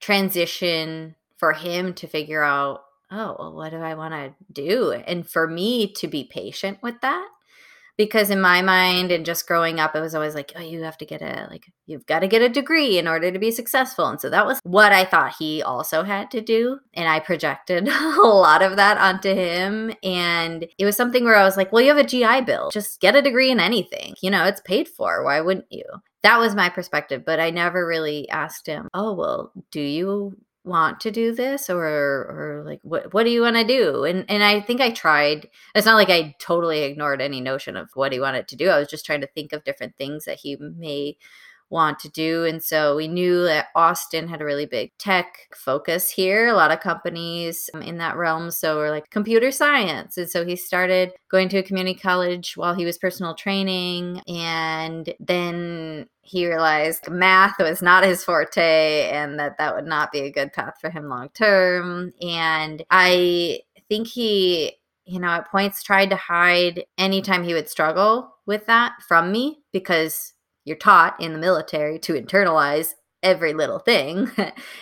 transition for him to figure out, oh, well, what do I want to do? And for me to be patient with that. Because in my mind and just growing up, it was always like, oh, you've got to get a degree in order to be successful. And so that was what I thought he also had to do. And I projected a lot of that onto him. And it was something where I was like, well, you have a GI Bill. Just get a degree in anything. It's paid for. Why wouldn't you? That was my perspective. But I never really asked him, oh, well, do you want to do this or like what do you want to do? And I think I tried, it's not like I totally ignored any notion of what he wanted to do. I was just trying to think of different things that he may want to do. And so we knew that Austin had a really big tech focus here, a lot of companies in that realm. So we're like, computer science. And so he started going to a community college while he was personal training. And then he realized math was not his forte and that would not be a good path for him long term. And I think he, at points tried to hide anytime he would struggle with that from me, because you're taught in the military to internalize every little thing,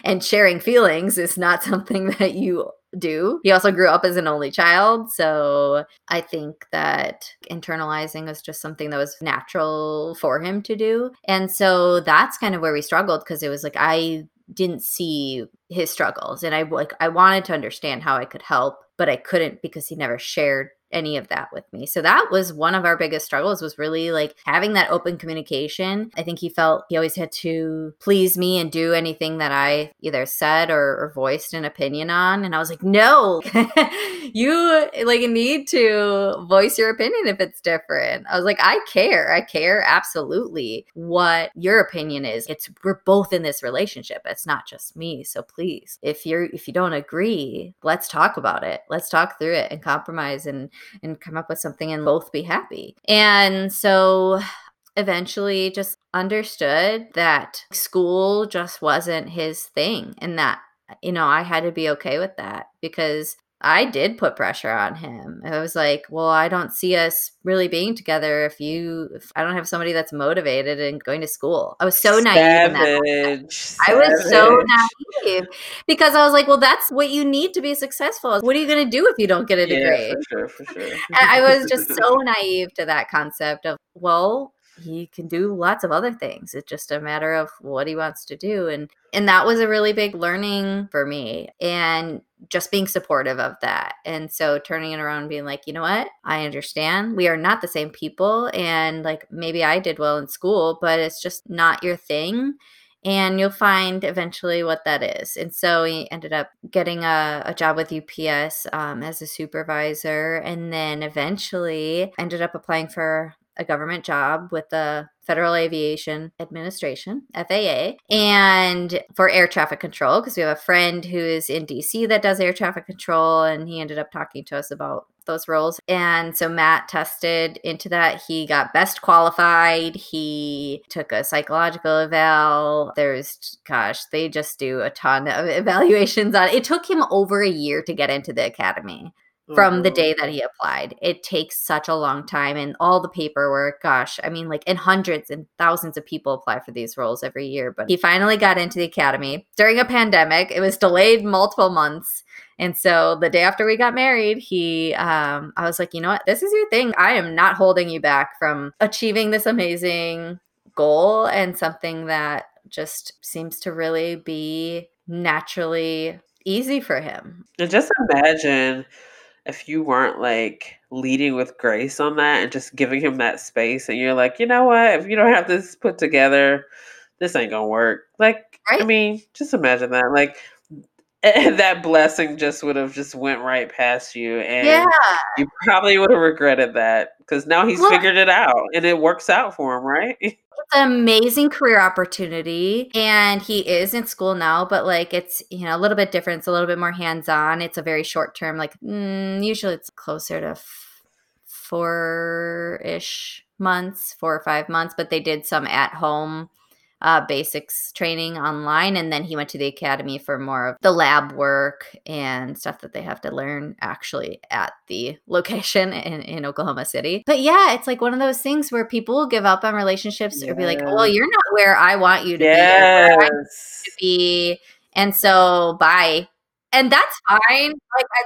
and sharing feelings is not something that you do. He also grew up as an only child, so I think that internalizing was just something that was natural for him to do. And so that's kind of where we struggled, because it was like I didn't see his struggles, and I wanted to understand how I could help, but I couldn't because he never shared any of that with me. So that was one of our biggest struggles, was really like having that open communication. I think he felt he always had to please me and do anything that I either said or voiced an opinion on. And I was like, no, you need to voice your opinion if it's different. I was like, I care absolutely what your opinion is. We're both in this relationship. It's not just me. So please, if you don't agree, let's talk about it. Let's talk through it and compromise and come up with something and both be happy. And so eventually just understood that school just wasn't his thing, and that, I had to be okay with that, because I did put pressure on him. I was like, well, I don't see us really being together if I don't have somebody that's motivated and going to school. I was so naive. Savage. I was so naive, because I was like, well, that's what you need to be successful. What are you going to do if you don't get a degree? Yeah, for sure. I was just so naive to that concept of, well, he can do lots of other things. It's just a matter of what he wants to do. And that was a really big learning for me, and just being supportive of that. And so turning it around and being like, you know what? I understand we are not the same people, and maybe I did well in school, but it's just not your thing. And you'll find eventually what that is. And so he ended up getting a job with UPS as a supervisor, and then eventually ended up applying for a government job with the Federal Aviation Administration, FAA, and for air traffic control, because we have a friend who is in DC that does air traffic control, and he ended up talking to us about those roles. And so Matt tested into that. He got best qualified. He took a psychological eval. They just do a ton of evaluations on it. It took him over a year to get into the academy. From the day that he applied. It takes such a long time, and all the paperwork, and hundreds and thousands of people apply for these roles every year. But he finally got into the academy during a pandemic. It was delayed multiple months. And so the day after we got married, I was like, you know what? This is your thing. I am not holding you back from achieving this amazing goal, and something that just seems to really be naturally easy for him. And just imagine if you weren't leading with grace on that and just giving him that space, and you're like, you know what, if you don't have this put together, this ain't gonna work. Right? Just imagine that. That blessing just would have just went right past you, and you probably would have regretted that, because now he's figured it out and it works out for him, right? It's an amazing career opportunity, and he is in school now, but it's, a little bit different. It's a little bit more hands-on. It's a very short term, usually it's closer to 4 or 5 months, but they did some at home basics training online. And then he went to the academy for more of the lab work and stuff that they have to learn actually at the location in Oklahoma City. But it's one of those things where people will give up on relationships or be like, well, you're not where I want you to be, or where I want you to be. And so bye. And that's fine.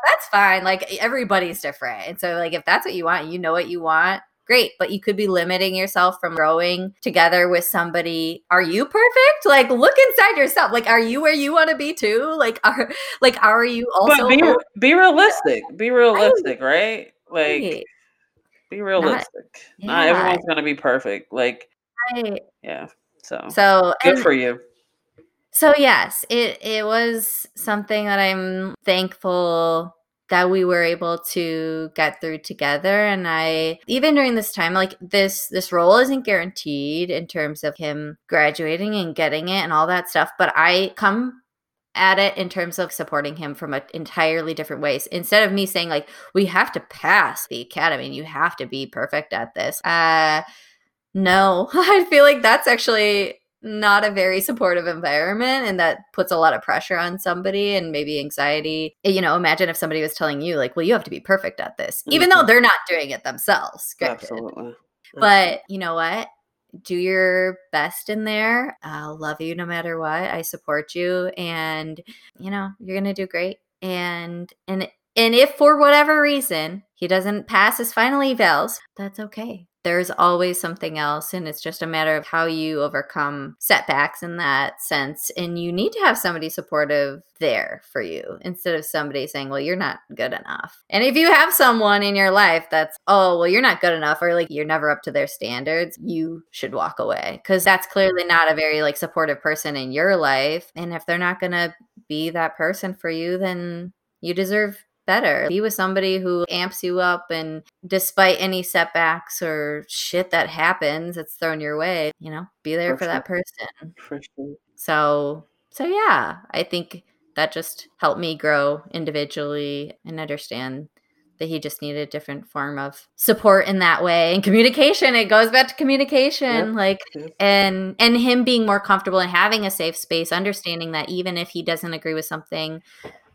That's fine. Everybody's different. And so if that's what you want, you know what you want. Great, but you could be limiting yourself from growing together with somebody. Are you perfect? Look inside yourself. Are you where you want to be too? Are you also? But be realistic. Be realistic, right? Be realistic. Not everyone's gonna be perfect. So good for you. So yes, it was something that I'm thankful that we were able to get through together. And I, even during this time, like this role isn't guaranteed in terms of him graduating and getting it and all that stuff, but I come at it in terms of supporting him from an entirely different ways. Instead of me saying like, we have to pass the academy and you have to be perfect at this. No, I feel like that's actually not a very supportive environment, and that puts a lot of pressure on somebody and maybe anxiety. You know, imagine if somebody was telling you like, well, you have to be perfect at this, even though they're not doing it themselves. Scripted. Absolutely. But you know what? Do your best in there. I'll love you no matter what. I support you, and you know, you're going to do great. And if for whatever reason he doesn't pass his final evals, that's okay. There's always something else, and it's just a matter of how you overcome setbacks in that sense. And you need to have somebody supportive there for you instead of somebody saying, well, you're not good enough. And if you have someone in your life that's, oh, well, you're not good enough, or like you're never up to their standards, you should walk away, because that's clearly not a very like supportive person in your life. And if they're not going to be that person for you, then you deserve better. Be with somebody who amps you up, and despite any setbacks or shit that happens that's thrown your way, you know, be there for that person. For sure. So yeah, I think that just helped me grow individually and understand that he just needed a different form of support in that way. And communication, it goes back to communication. Yep. Like, and him being more comfortable and having a safe space, understanding that even if he doesn't agree with something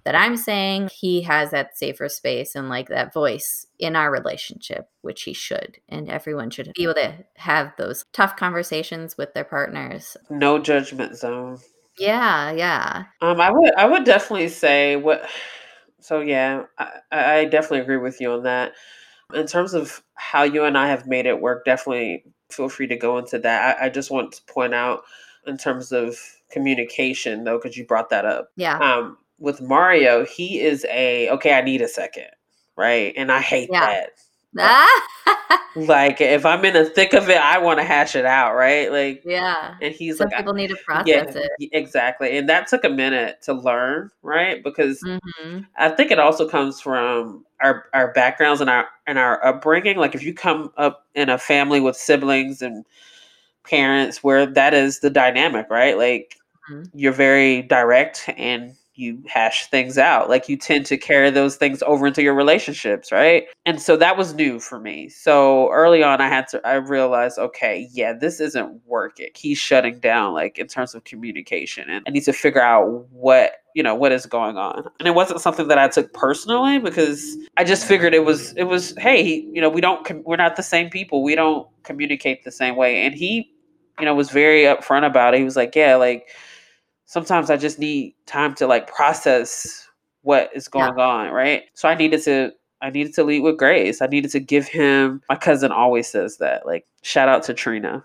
that I'm saying, he has that safer space and like that voice in our relationship, which he should. And everyone should be able to have those tough conversations with their partners. No judgment zone. Yeah, yeah. I would definitely say what. So yeah, I definitely agree with you on that. In terms of how you and I have made it work, definitely feel free to go into that. I just want to point out in terms of communication though, because you brought that up. Yeah. With Mario, he is I need a second, right? And I hate that. Like, if I'm in the thick of it, I want to hash it out, right? Like, yeah. And he's some like, people need to process it. Exactly. And that took a minute to learn, right? Because I think it also comes from our backgrounds and our upbringing. Like, if you come up in a family with siblings and parents where that is the dynamic, right? Like, you're very direct and you hash things out. Like, you tend to carry those things over into your relationships, right? And so that was new for me. So early on, I realized, okay, yeah, this isn't working. He's shutting down, like, in terms of communication, and I need to figure out what is going on. And it wasn't something that I took personally, because I just figured it was, hey, you know, we're not the same people. We don't communicate the same way. And he, you know, was very upfront about it. He was like, yeah, like, sometimes I just need time to like process what is going on, right? So I needed to lead with grace. I needed to give him, my cousin always says that, like, shout out to Trina.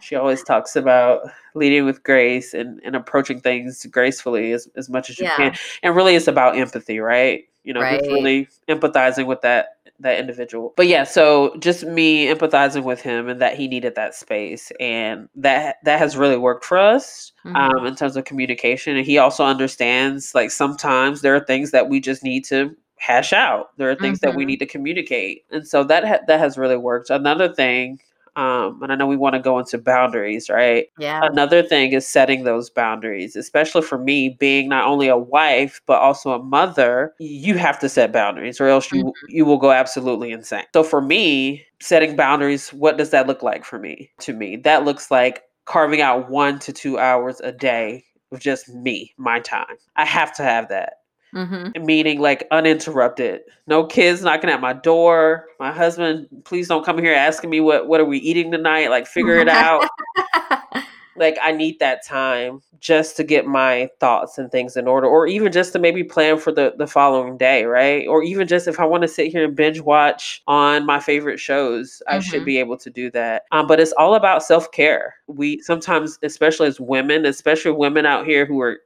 She always talks about leading with grace and approaching things gracefully as much as you can. And really it's about empathy, right? You know, right. He's really empathizing with that individual. But yeah, so just me empathizing with him and that he needed that space, and that has really worked for us in terms of communication. And he also understands, like, sometimes there are things that we just need to hash out. There are things that we need to communicate. And so that has really worked. Another thing, and I know we want to go into boundaries, right? Yeah. Another thing is setting those boundaries, especially for me, being not only a wife, but also a mother. You have to set boundaries, or else you will go absolutely insane. So for me, setting boundaries, what does that look like for me? To me, that looks like carving out 1 to 2 hours a day of just me, my time. I have to have that. Meaning, like, uninterrupted, no kids knocking at my door. My husband, please don't come here asking me what are we eating tonight? Like, figure it out. Like, I need that time just to get my thoughts and things in order, or even just to maybe plan for the following day, right? Or even just if I want to sit here and binge watch on my favorite shows, I should be able to do that. But it's all about self-care. We sometimes, especially as women, out here who are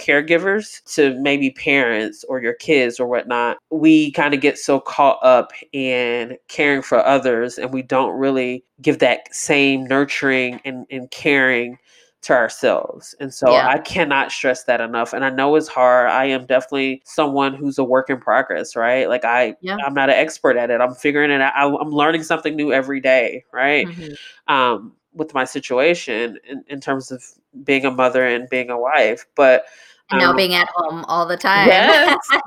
caregivers to maybe parents or your kids or whatnot, we kind of get so caught up in caring for others, and we don't really give that same nurturing and caring to ourselves. And so I cannot stress that enough. And I know it's hard. I am definitely someone who's a work in progress, right? Like I'm not an expert at it. I'm figuring it out. I'm learning something new every day, right? Mm-hmm. With my situation in terms of being a mother and being a wife, but and now being at home all the time.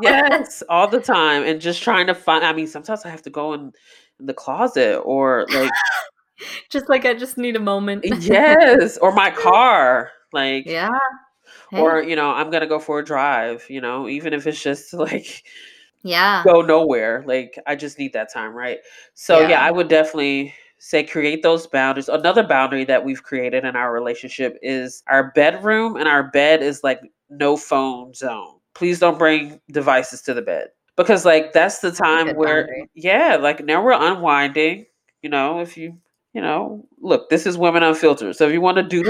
Yes, all the time. And just trying to find, I mean, sometimes I have to go in the closet or like. I just need a moment. Yes. Or my car. Like, yeah. Hey. Or, you know, I'm going to go for a drive, you know, even if it's just like, go nowhere. Like, I just need that time. Right. So yeah I would definitely say create those boundaries. Another boundary that we've created in our relationship is our bedroom, and our bed is like, no phone zone. Please don't bring devices to the bed, because like that's the time where like now we're unwinding, you know. If you know, look, this is Women Unfiltered, so if you want to do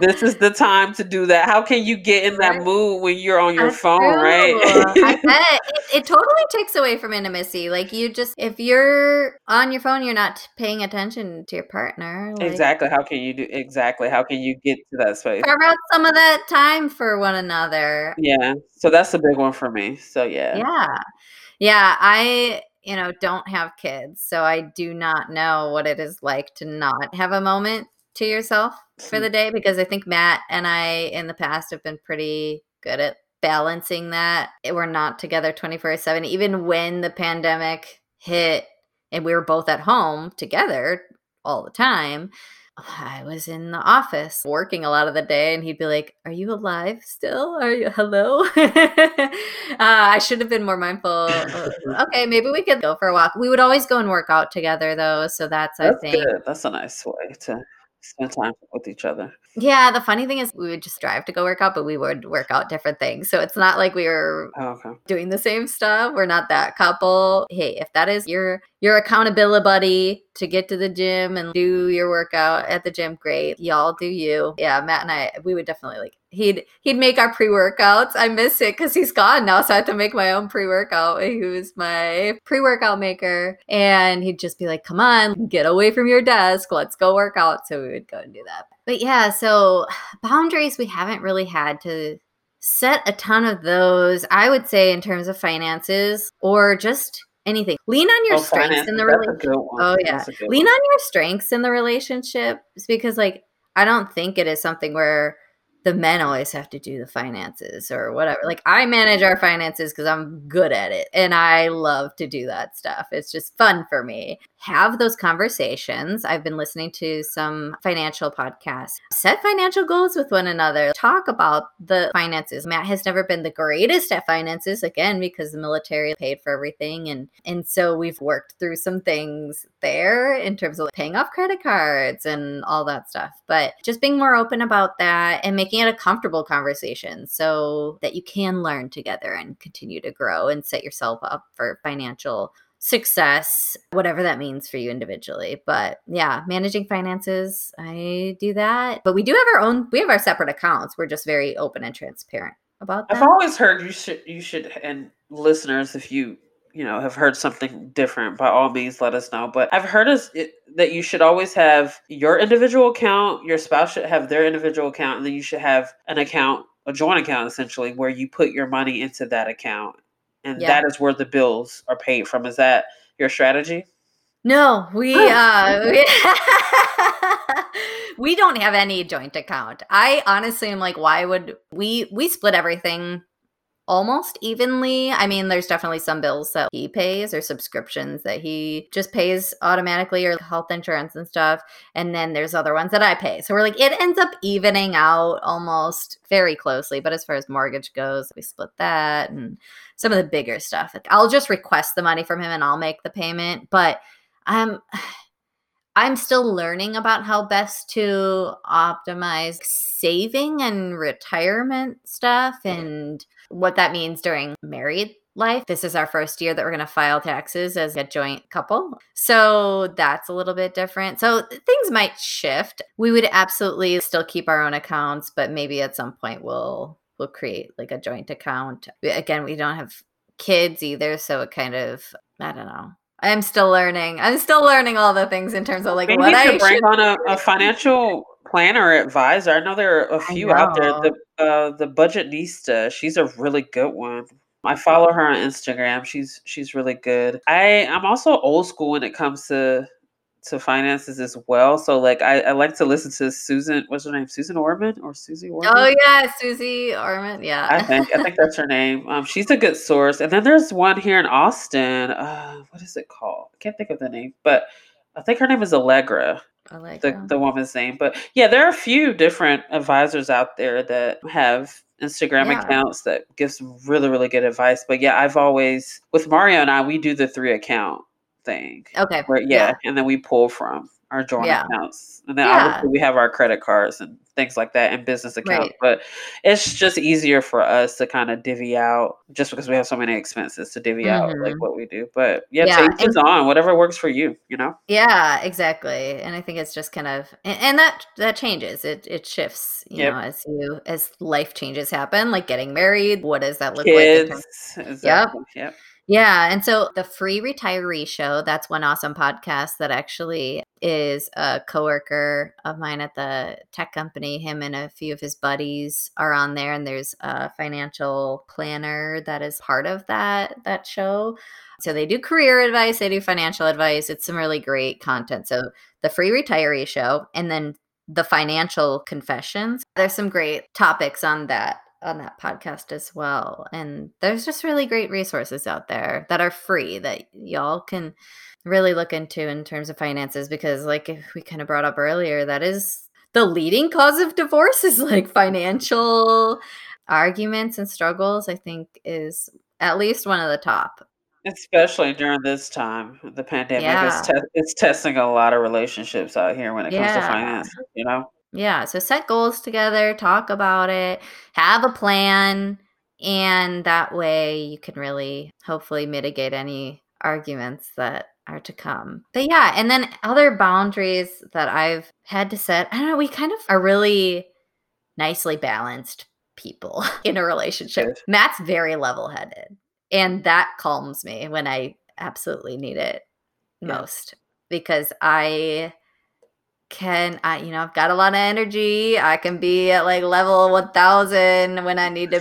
this is the time to do that. How can you get in that mood when you're on your phone, right? I bet it totally takes away from intimacy. Like you just, if you're on your phone, you're not paying attention to your partner. Like, exactly. How can you get to that space? Carve out some of that time for one another. Yeah. So that's a big one for me. So yeah. I don't have kids, so I do not know what it is like to not have a moment to yourself for the day, because I think Matt and I in the past have been pretty good at balancing that. We're not together 24/7. Even when the pandemic hit and we were both at home together all the time, I was in the office working a lot of the day, and he'd be like, are you alive still? Are you hello? I should have been more mindful. Okay, maybe we could go for a walk. We would always go and work out together though. So that's I think good. That's a nice way to spend time with each other. Yeah. The funny thing is we would just drive to go work out, but we would work out different things. So it's not like we were doing the same stuff. We're not that couple. Hey, if that is your accountability buddy to get to the gym and do your workout at the gym, great. Y'all do you. Yeah. Matt and I, we would definitely like, he'd make our pre-workouts. I miss it because he's gone now, so I have to make my own pre-workout. He was my pre-workout maker, and he'd just be like, come on, get away from your desk. Let's go work out. So we would go and do that. But yeah, so boundaries, we haven't really had to set a ton of those, I would say, in terms of finances or just anything. Lean on your strengths in the relationship. Oh, yeah. Lean on your strengths in the relationship, because like, I don't think it is something where the men always have to do the finances or whatever. Like, I manage our finances because I'm good at it and I love to do that stuff. It's just fun for me. Have those conversations. I've been listening to some financial podcasts. Set financial goals with one another. Talk about the finances. Matt has never been the greatest at finances, again, because the military paid for everything. And so we've worked through some things there in terms of paying off credit cards and all that stuff. But just being more open about that and making it a comfortable conversation so that you can learn together and continue to grow and set yourself up for financial success, whatever that means for you individually. But yeah, managing finances, I do that. But we do have we have our separate accounts. We're just very open and transparent about that. I've always heard you should, and listeners, if you have heard something different, by all means, let us know. But I've heard that you should always have your individual account, your spouse should have their individual account, and then you should have an account, a joint account, essentially, where you put your money into that account. And that is where the bills are paid from. Is that your strategy? No, we don't have any joint account. I honestly am like, why would we split everything almost evenly? I mean, there's definitely some bills that he pays or subscriptions that he just pays automatically, or health insurance and stuff. And then there's other ones that I pay. So we're like, it ends up evening out almost very closely. But as far as mortgage goes, we split that and some of the bigger stuff. Like, I'll just request the money from him and I'll make the payment. But I'm still learning about how best to optimize saving and retirement stuff and what that means during married life. This is our first year that we're going to file taxes as a joint couple. So that's a little bit different. So things might shift. We would absolutely still keep our own accounts, but maybe at some point we'll create like a joint account. Again, we don't have kids either. So it kind of, I don't know. I'm still learning. I'm still learning all the things in terms of like what I should bring on a financial planner advisor. I know there are a few out there. The Budgetnista, she's a really good one. I follow her on Instagram. She's really good. I'm also old school when it comes to finances as well. So like I like to listen to Susan, what's her name? Suze Orman? Oh yeah, Suze Orman. Yeah. I think that's her name. She's a good source. And then there's one here in Austin. What is it called? I can't think of the name, but I think her name is Allegra. The woman's name. But yeah, there are a few different advisors out there that have Instagram accounts that give some really, really good advice. But yeah, I've always, with Mario and I, we do the 3 account thing. Okay. Where, and then we pull from our joint accounts. And then obviously we have our credit cards and things like that and business accounts. Right. But it's just easier for us to kind of divvy out, just because we have so many expenses to divvy out like what we do. But take this on, whatever works for you, you know? Yeah, exactly. And I think it's just kind of, and that changes. It shifts, you know, as life changes happen, like getting married. What does that look like? Exactly. Yep. Yeah. And so the Free Retiree Show, that's one awesome podcast that actually is a coworker of mine at the tech company. Him and a few of his buddies are on there, and there's a financial planner that is part of that show. So they do career advice. They do financial advice. It's some really great content. So the Free Retiree Show, and then the Financial Confessions. There's some great topics on that podcast as well. And there's just really great resources out there that are free that y'all can really look into in terms of finances, because like we kind of brought up earlier, that is the leading cause of divorce, is like financial arguments and struggles, I think, is at least one of the top. Especially during this time, the pandemic is testing a lot of relationships out here when it comes to finances, you know? Yeah. So set goals together, talk about it, have a plan. And that way you can really hopefully mitigate any arguments that are to come. But yeah. And then other boundaries that I've had to set, I don't know, we kind of are really nicely balanced people in a relationship. Good. Matt's very level-headed, and that calms me when I absolutely need it most, because I've got a lot of energy. I can be at like level 1,000 when I need to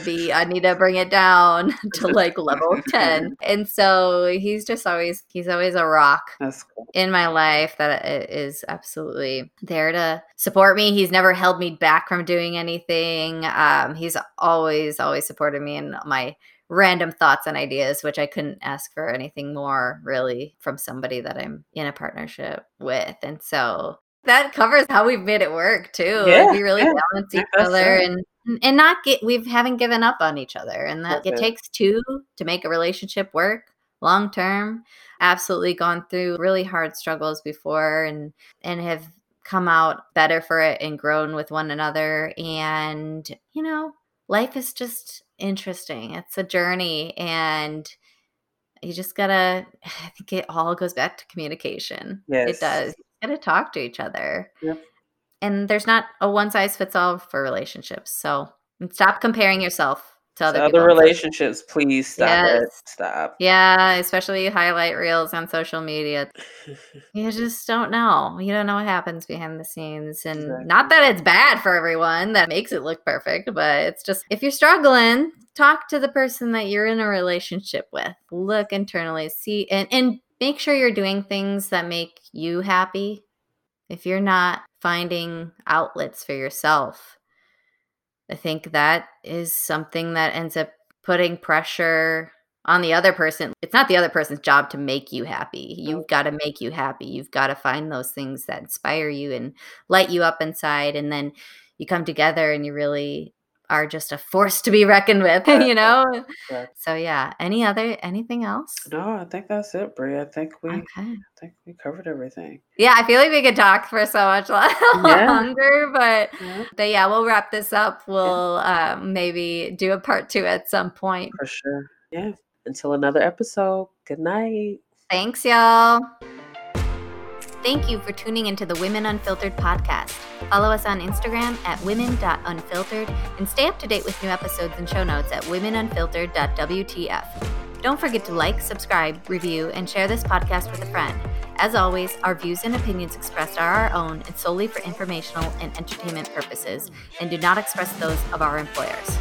bring it down to like level 10. And so he's always a rock in my life that is absolutely there to support me. He's never held me back from doing anything. He's always, always supported me in my random thoughts and ideas, which I couldn't ask for anything more really from somebody that I'm in a partnership with. And so that covers how we've made it work too. Yeah, we really balance each other and haven't given up on each other. And that it takes two to make a relationship work long term. Absolutely gone through really hard struggles before and have come out better for it and grown with one another. And you know, life is just interesting. It's a journey, and you just gotta. I think it all goes back to communication. Yes. It does. Got to talk to each other. Yep. And there's not a one size fits all for relationships. So stop comparing yourself to other relationships. Please stop it. Stop. Yeah. Especially highlight reels on social media. You just don't know. You don't know what happens behind the scenes. And not that it's bad for everyone that makes it look perfect, but it's just, if you're struggling, talk to the person that you're in a relationship with. Look internally, see, and make sure you're doing things that make you happy. If you're not finding outlets for yourself, I think that is something that ends up putting pressure on the other person. It's not the other person's job to make you happy. You've got to make you happy. You've got to find those things that inspire you and light you up inside. And then you come together and you really are just a force to be reckoned with, you know? Yeah. So yeah, anything else? No, I think that's it, Brie. I think we covered everything. Yeah. I feel like we could talk for so much longer, but yeah, we'll wrap this up. We'll maybe do a part 2 at some point. For sure. Yeah. Until another episode. Good night. Thanks, y'all. Thank you for tuning into the Women Unfiltered podcast. Follow us on Instagram at women.unfiltered and stay up to date with new episodes and show notes at womenunfiltered.wtf. Don't forget to like, subscribe, review, and share this podcast with a friend. As always, our views and opinions expressed are our own and solely for informational and entertainment purposes, and do not express those of our employers.